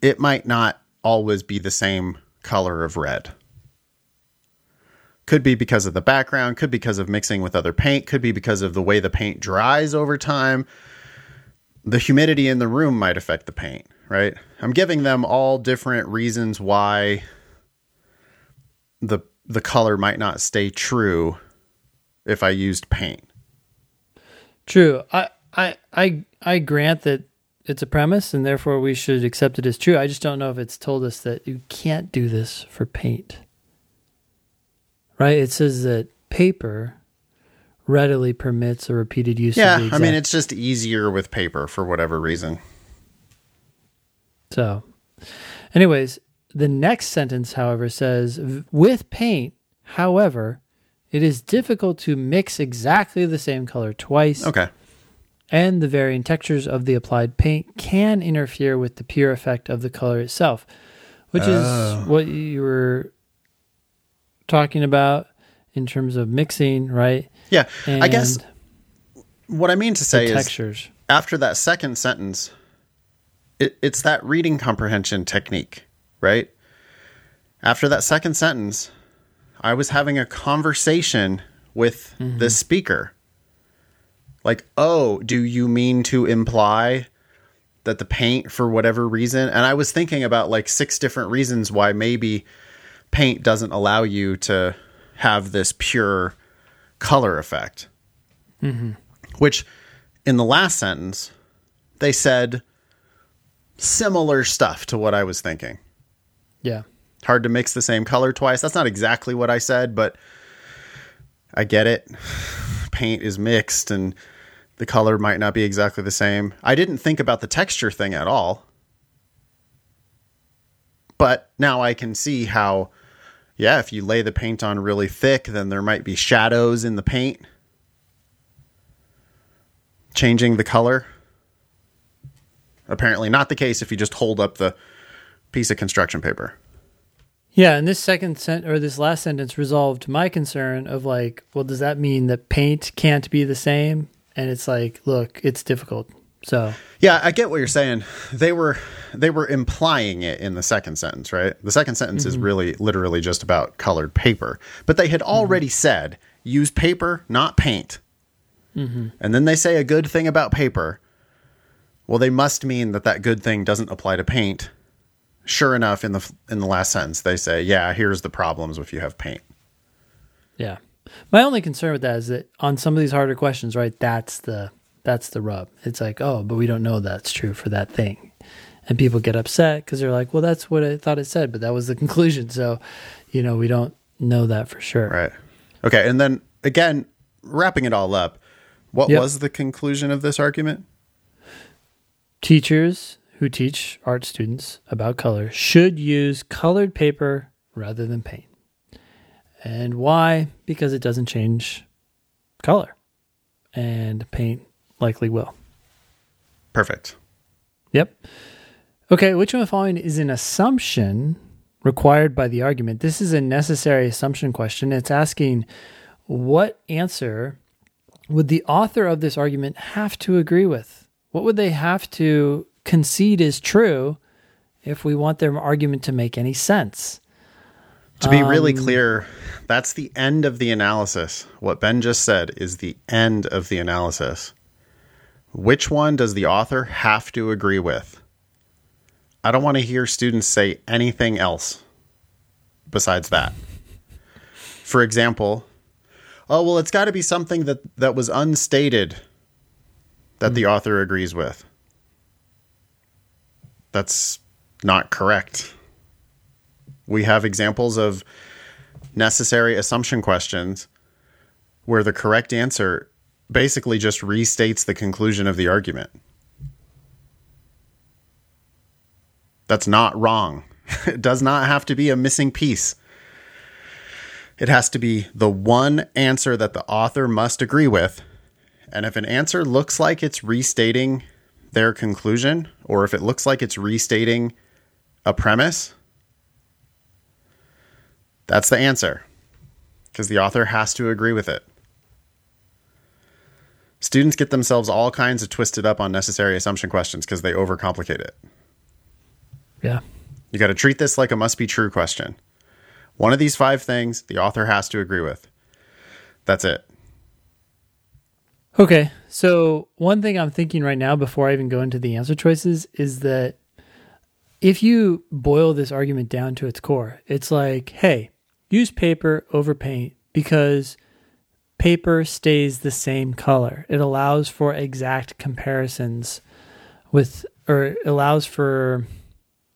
it might not always be the same color of red. Could be because of the background, could be because of mixing with other paint, could be because of the way the paint dries over time. The humidity in the room might affect the paint, right? I'm giving them all different reasons why the the color might not stay true if I used paint. True. I I I, I grant that it's a premise, and therefore we should accept it as true. I just don't know if it's told us that you can't do this for paint, right? It says that paper readily permits a repeated use. Yeah, of the exact... I mean, it's just easier with paper for whatever reason. So, anyways, the next sentence, however, says, with paint, however, it is difficult to mix exactly the same color twice. Okay. And the varying textures of the applied paint can interfere with the pure effect of the color itself, which oh. is what you were talking about in terms of mixing, right? Yeah. And I guess what I mean to say is textures. After that second sentence, it, it's that reading comprehension technique, right? After that second sentence, I was having a conversation with mm-hmm. the speaker. Like, oh, do you mean to imply that the paint, for whatever reason? And I was thinking about like six different reasons why maybe paint doesn't allow you to have this pure color effect. Mm-hmm. Which, in the last sentence, they said similar stuff to what I was thinking. Yeah. Hard to mix the same color twice. That's not exactly what I said, but I get it. Paint is mixed and the color might not be exactly the same. I didn't think about the texture thing at all. But now I can see how, yeah, if you lay the paint on really thick, then there might be shadows in the paint, changing the color. Apparently not the case if you just hold up the piece of construction paper. Yeah, and this second sent or this last sentence resolved my concern of like, well, does that mean that paint can't be the same? And it's like, look, it's difficult. So yeah, I get what you're saying. They were they were implying it in the second sentence, right? The second sentence mm-hmm. is really literally just about colored paper. But they had already mm-hmm. said, use paper, not paint. Mm-hmm. And then they say a good thing about paper. Well, they must mean that that good thing doesn't apply to paint. Sure enough, in the in the last sentence, they say, yeah, here's the problems if you have paint. Yeah. My only concern with that is that on some of these harder questions, right, that's the that's the rub. It's like, oh, but we don't know that's true for that thing. And people get upset because they're like, well, that's what I thought it said, but that was the conclusion. So, you know, we don't know that for sure. Right. Okay. And then, again, wrapping it all up, what yep. was the conclusion of this argument? Teachers who teach art students about color should use colored paper rather than paint. And why? Because it doesn't change color. and paint likely will. Perfect. Yep. Okay, which of the following is an assumption required by the argument? This is a necessary assumption question. It's asking what answer would the author of this argument have to agree with? What would they have to concede is true if we want their argument to make any sense? To be really um, clear, that's the end of the analysis. What Ben just said is the end of the analysis. Which one does the author have to agree with? I don't want to hear students say anything else besides that. For example, oh, well, it's got to be something that, that was unstated that mm-hmm. the author agrees with. That's not correct. We have examples of necessary assumption questions where the correct answer basically just restates the conclusion of the argument. That's not wrong. It does not have to be a missing piece. It has to be the one answer that the author must agree with. And if an answer looks like it's restating their conclusion, or if it looks like it's restating a premise, that's the answer, because the author has to agree with it. Students get themselves all kinds of twisted up on necessary assumption questions because they overcomplicate it. Yeah. You got to treat this like a must be true question. One of these five things the author has to agree with. That's it. Okay. So one thing I'm thinking right now before I even go into the answer choices is that if you boil this argument down to its core, it's like, hey, use paper over paint because paper stays the same color. It allows for exact comparisons with, or allows for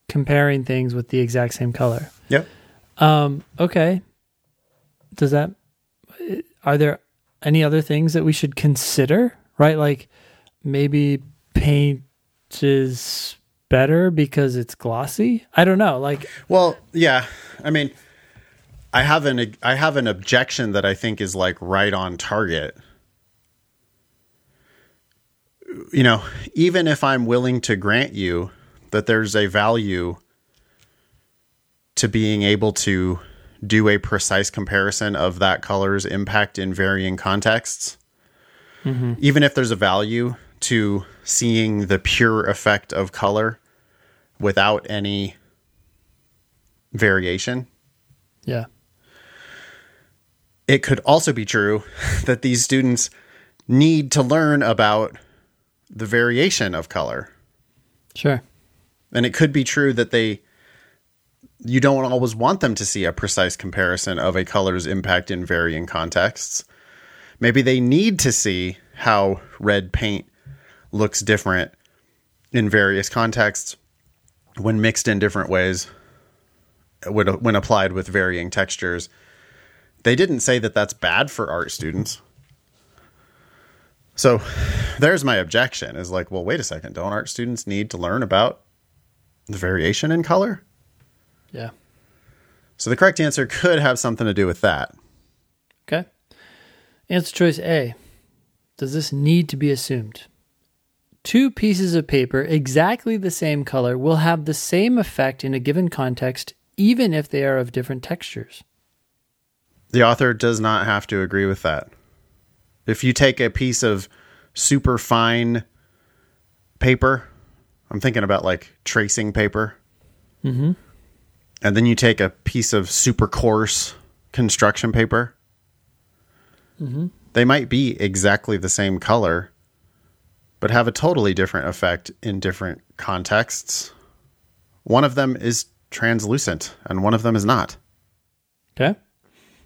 comparing things with the exact same color. Yep. Um, okay. Does that, are there any other things that we should consider, right? Like maybe paint is better because it's glossy. I don't know. Like, well, yeah, I mean, I have an, I have an objection that I think is like right on target. You know, even if I'm willing to grant you that there's a value to being able to do a precise comparison of that color's impact in varying contexts, mm-hmm. even if there's a value to seeing the pure effect of color without any variation. Yeah. It could also be true that these students need to learn about the variation of color. Sure. And it could be true that they, you don't always want them to see a precise comparison of a color's impact in varying contexts. Maybe they need to see how red paint looks different in various contexts when mixed in different ways, when applied with varying textures. They didn't say that that's bad for art students. So there's my objection is like, well, wait a second. Don't art students need to learn about the variation in color? Yeah. So the correct answer could have something to do with that. Okay. Answer choice A. Does this need to be assumed? Two pieces of paper exactly the same color will have the same effect in a given context, even if they are of different textures. The author does not have to agree with that. If you take a piece of super fine paper, I'm thinking about like tracing paper. Mm-hmm. And then you take a piece of super coarse construction paper. Mm-hmm. They might be exactly the same color, but have a totally different effect in different contexts. One of them is translucent and one of them is not. Okay.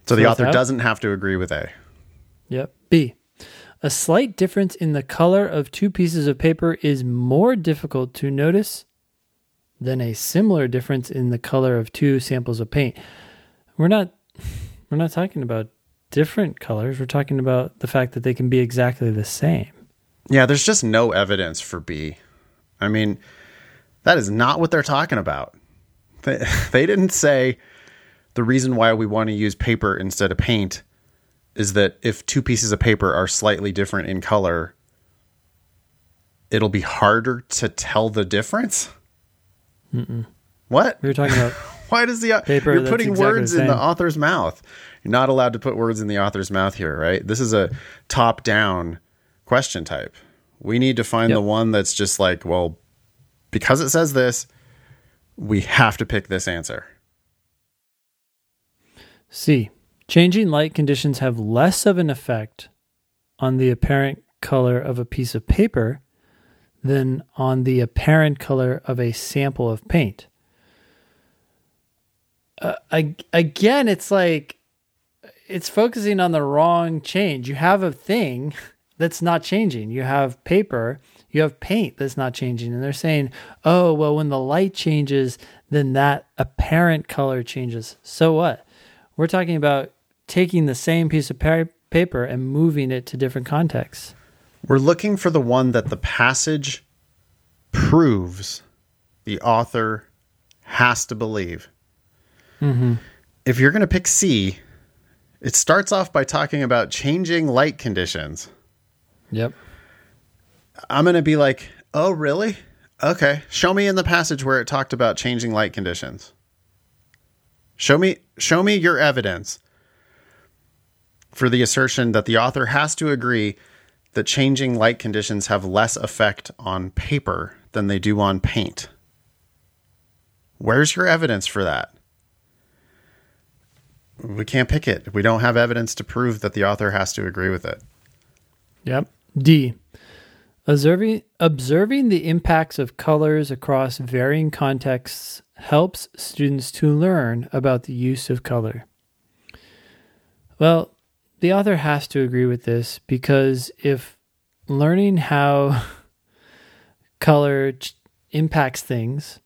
So, so the author out. doesn't have to agree with A. Yep. B. A slight difference in the color of two pieces of paper is more difficult to notice than a similar difference in the color of two samples of paint. We're not we're not talking about different colors. We're talking about the fact that they can be exactly the same. Yeah, there's just no evidence for B. I mean, that is not what they're talking about. They, they didn't say the reason why we want to use paper instead of paint is that if two pieces of paper are slightly different in color, it'll be harder to tell the difference. Mm-mm. What? We were talking about why does the paper? You're putting exactly words the in the author's mouth. You're not allowed to put words in the author's mouth here, right? This is a top-down question type. We need to find yep. the one that's just like, well, because it says this, we have to pick this answer. C. Changing light conditions have less of an effect on the apparent color of a piece of paper than on the apparent color of a sample of paint. Uh, I, again, it's like, it's focusing on the wrong change. You have a thing that's not changing. You have paper, you have paint that's not changing. And they're saying, oh, well, when the light changes, then that apparent color changes. So what? We're talking about taking the same piece of pa- paper and moving it to different contexts. We're looking for the one that the passage proves the author has to believe. Mm-hmm. If you're going to pick C, it starts off by talking about changing light conditions. Yep. I'm going to be like, oh, really? Okay. Show me in the passage where it talked about changing light conditions. Show me, show me your evidence for the assertion that the author has to agree that changing light conditions have less effect on paper than they do on paint. Where's your evidence for that? We can't pick it. We don't have evidence to prove that the author has to agree with it. Yep. D. Observing, observing the impacts of colors across varying contexts helps students to learn about the use of color. Well, the author has to agree with this, because if learning how color ch- impacts things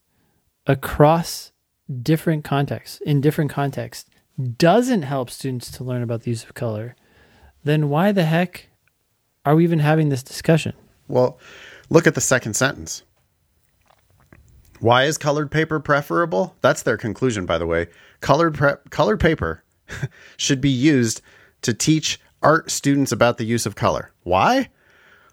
across different contexts, in different contexts, doesn't help students to learn about the use of color, then why the heck are we even having this discussion? Well, look at the second sentence. Why is colored paper preferable? That's their conclusion, by the way. Colored, pre- colored paper should be used to teach art students about the use of color. Why?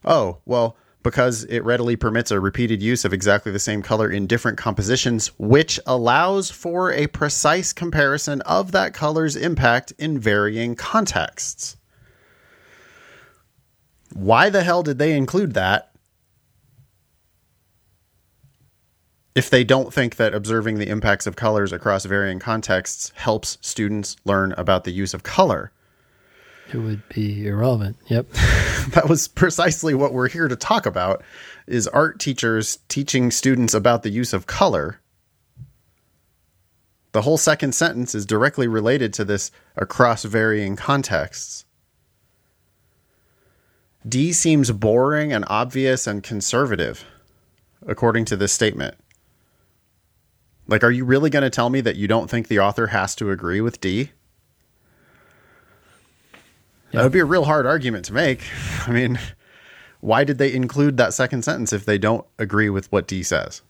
Oh, well, because it readily permits a repeated use of exactly the same color in different compositions, which allows for a precise comparison of that color's impact in varying contexts. Why the hell did they include that if they don't think that observing the impacts of colors across varying contexts helps students learn about the use of color? It would be irrelevant. Yep. That was precisely what we're here to talk about, is art teachers teaching students about the use of color. The whole second sentence is directly related to this across varying contexts. D seems boring and obvious and conservative, according to this statement. Like, are you really going to tell me that you don't think the author has to agree with D? That would be a real hard argument to make. I mean, why did they include that second sentence if they don't agree with what D says?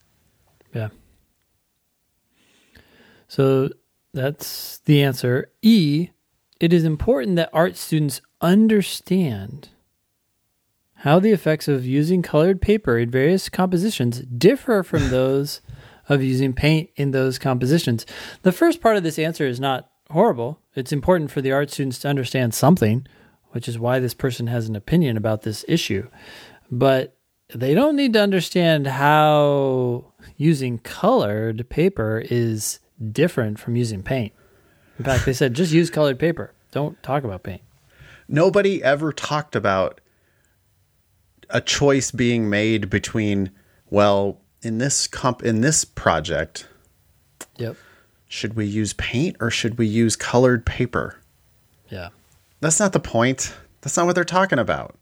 Yeah. So that's the answer. E, it is important that art students understand how the effects of using colored paper in various compositions differ from those of using paint in those compositions. The first part of this answer is not horrible. It's important for the art students to understand something, which is why this person has an opinion about this issue. But they don't need to understand how using colored paper is different from using paint. In fact, they said just use colored paper. Don't talk about paint. Nobody ever talked about a choice being made between, well, in this comp in this project. Yep. Should we use paint or should we use colored paper? Yeah. That's not the point. That's not what they're talking about.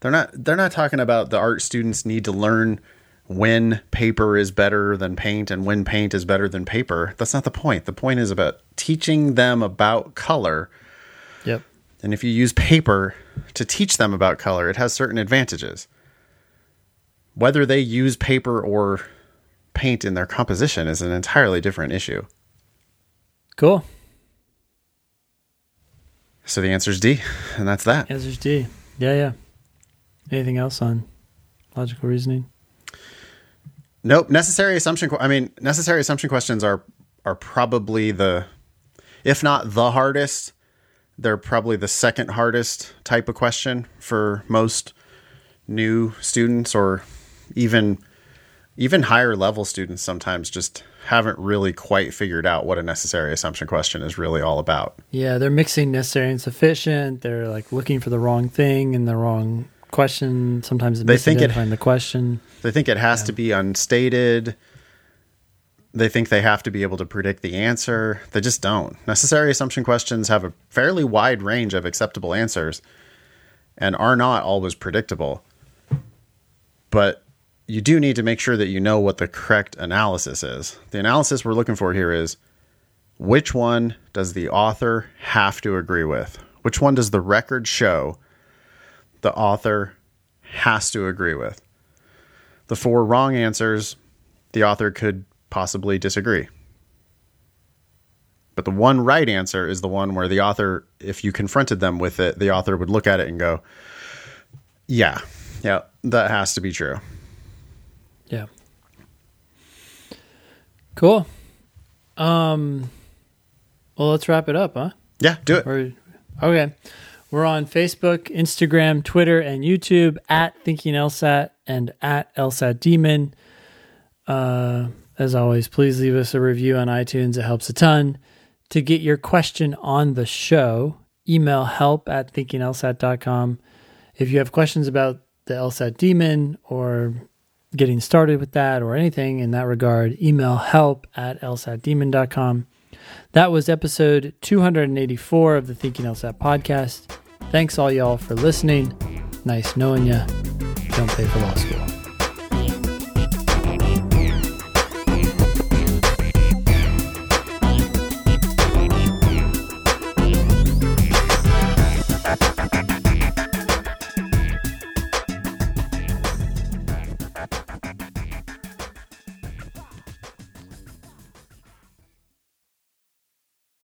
They're not they're not talking about the art students need to learn when paper is better than paint and when paint is better than paper. That's not the point. The point is about teaching them about color. Yep. And if you use paper to teach them about color, it has certain advantages. Whether they use paper or paint in their composition is an entirely different issue. Cool. So the answer is D, and that's that. The answer is D. Yeah, yeah. Anything else on logical reasoning? Nope. Necessary assumption. I mean, necessary assumption questions are are probably the, if not the hardest, they're probably the second hardest type of question for most new students, or even even higher level students sometimes just haven't really quite figured out what a necessary assumption question is really all about. Yeah, they're mixing necessary and sufficient. They're like looking for the wrong thing and the wrong question. Sometimes they think it the question. They think it has yeah. to be unstated. They think they have to be able to predict the answer. They just don't. Necessary assumption questions have a fairly wide range of acceptable answers and are not always predictable. But you do need to make sure that you know what the correct analysis is. The analysis we're looking for here is, which one does the author have to agree with? Which one does the record show the author has to agree with? The four wrong answers, the author could possibly disagree. But the one right answer is the one where the author, if you confronted them with it, the author would look at it and go, yeah, yeah, that has to be true. Yeah. Cool. Um, well, let's wrap it up, huh? Yeah, do it. Or, okay. We're on Facebook, Instagram, Twitter, and YouTube at Thinking LSAT and at LSAT Demon. Uh, as always, please leave us a review on iTunes. It helps a ton. To get your question on the show, email help at thinking L S A T dot com. If you have questions about the LSAT Demon or getting started with that or anything in that regard, email help at L S A T demon dot com. That was episode two eighty-four of the Thinking LSAT podcast. Thanks all y'all for listening. Nice knowing you. Don't pay for law school.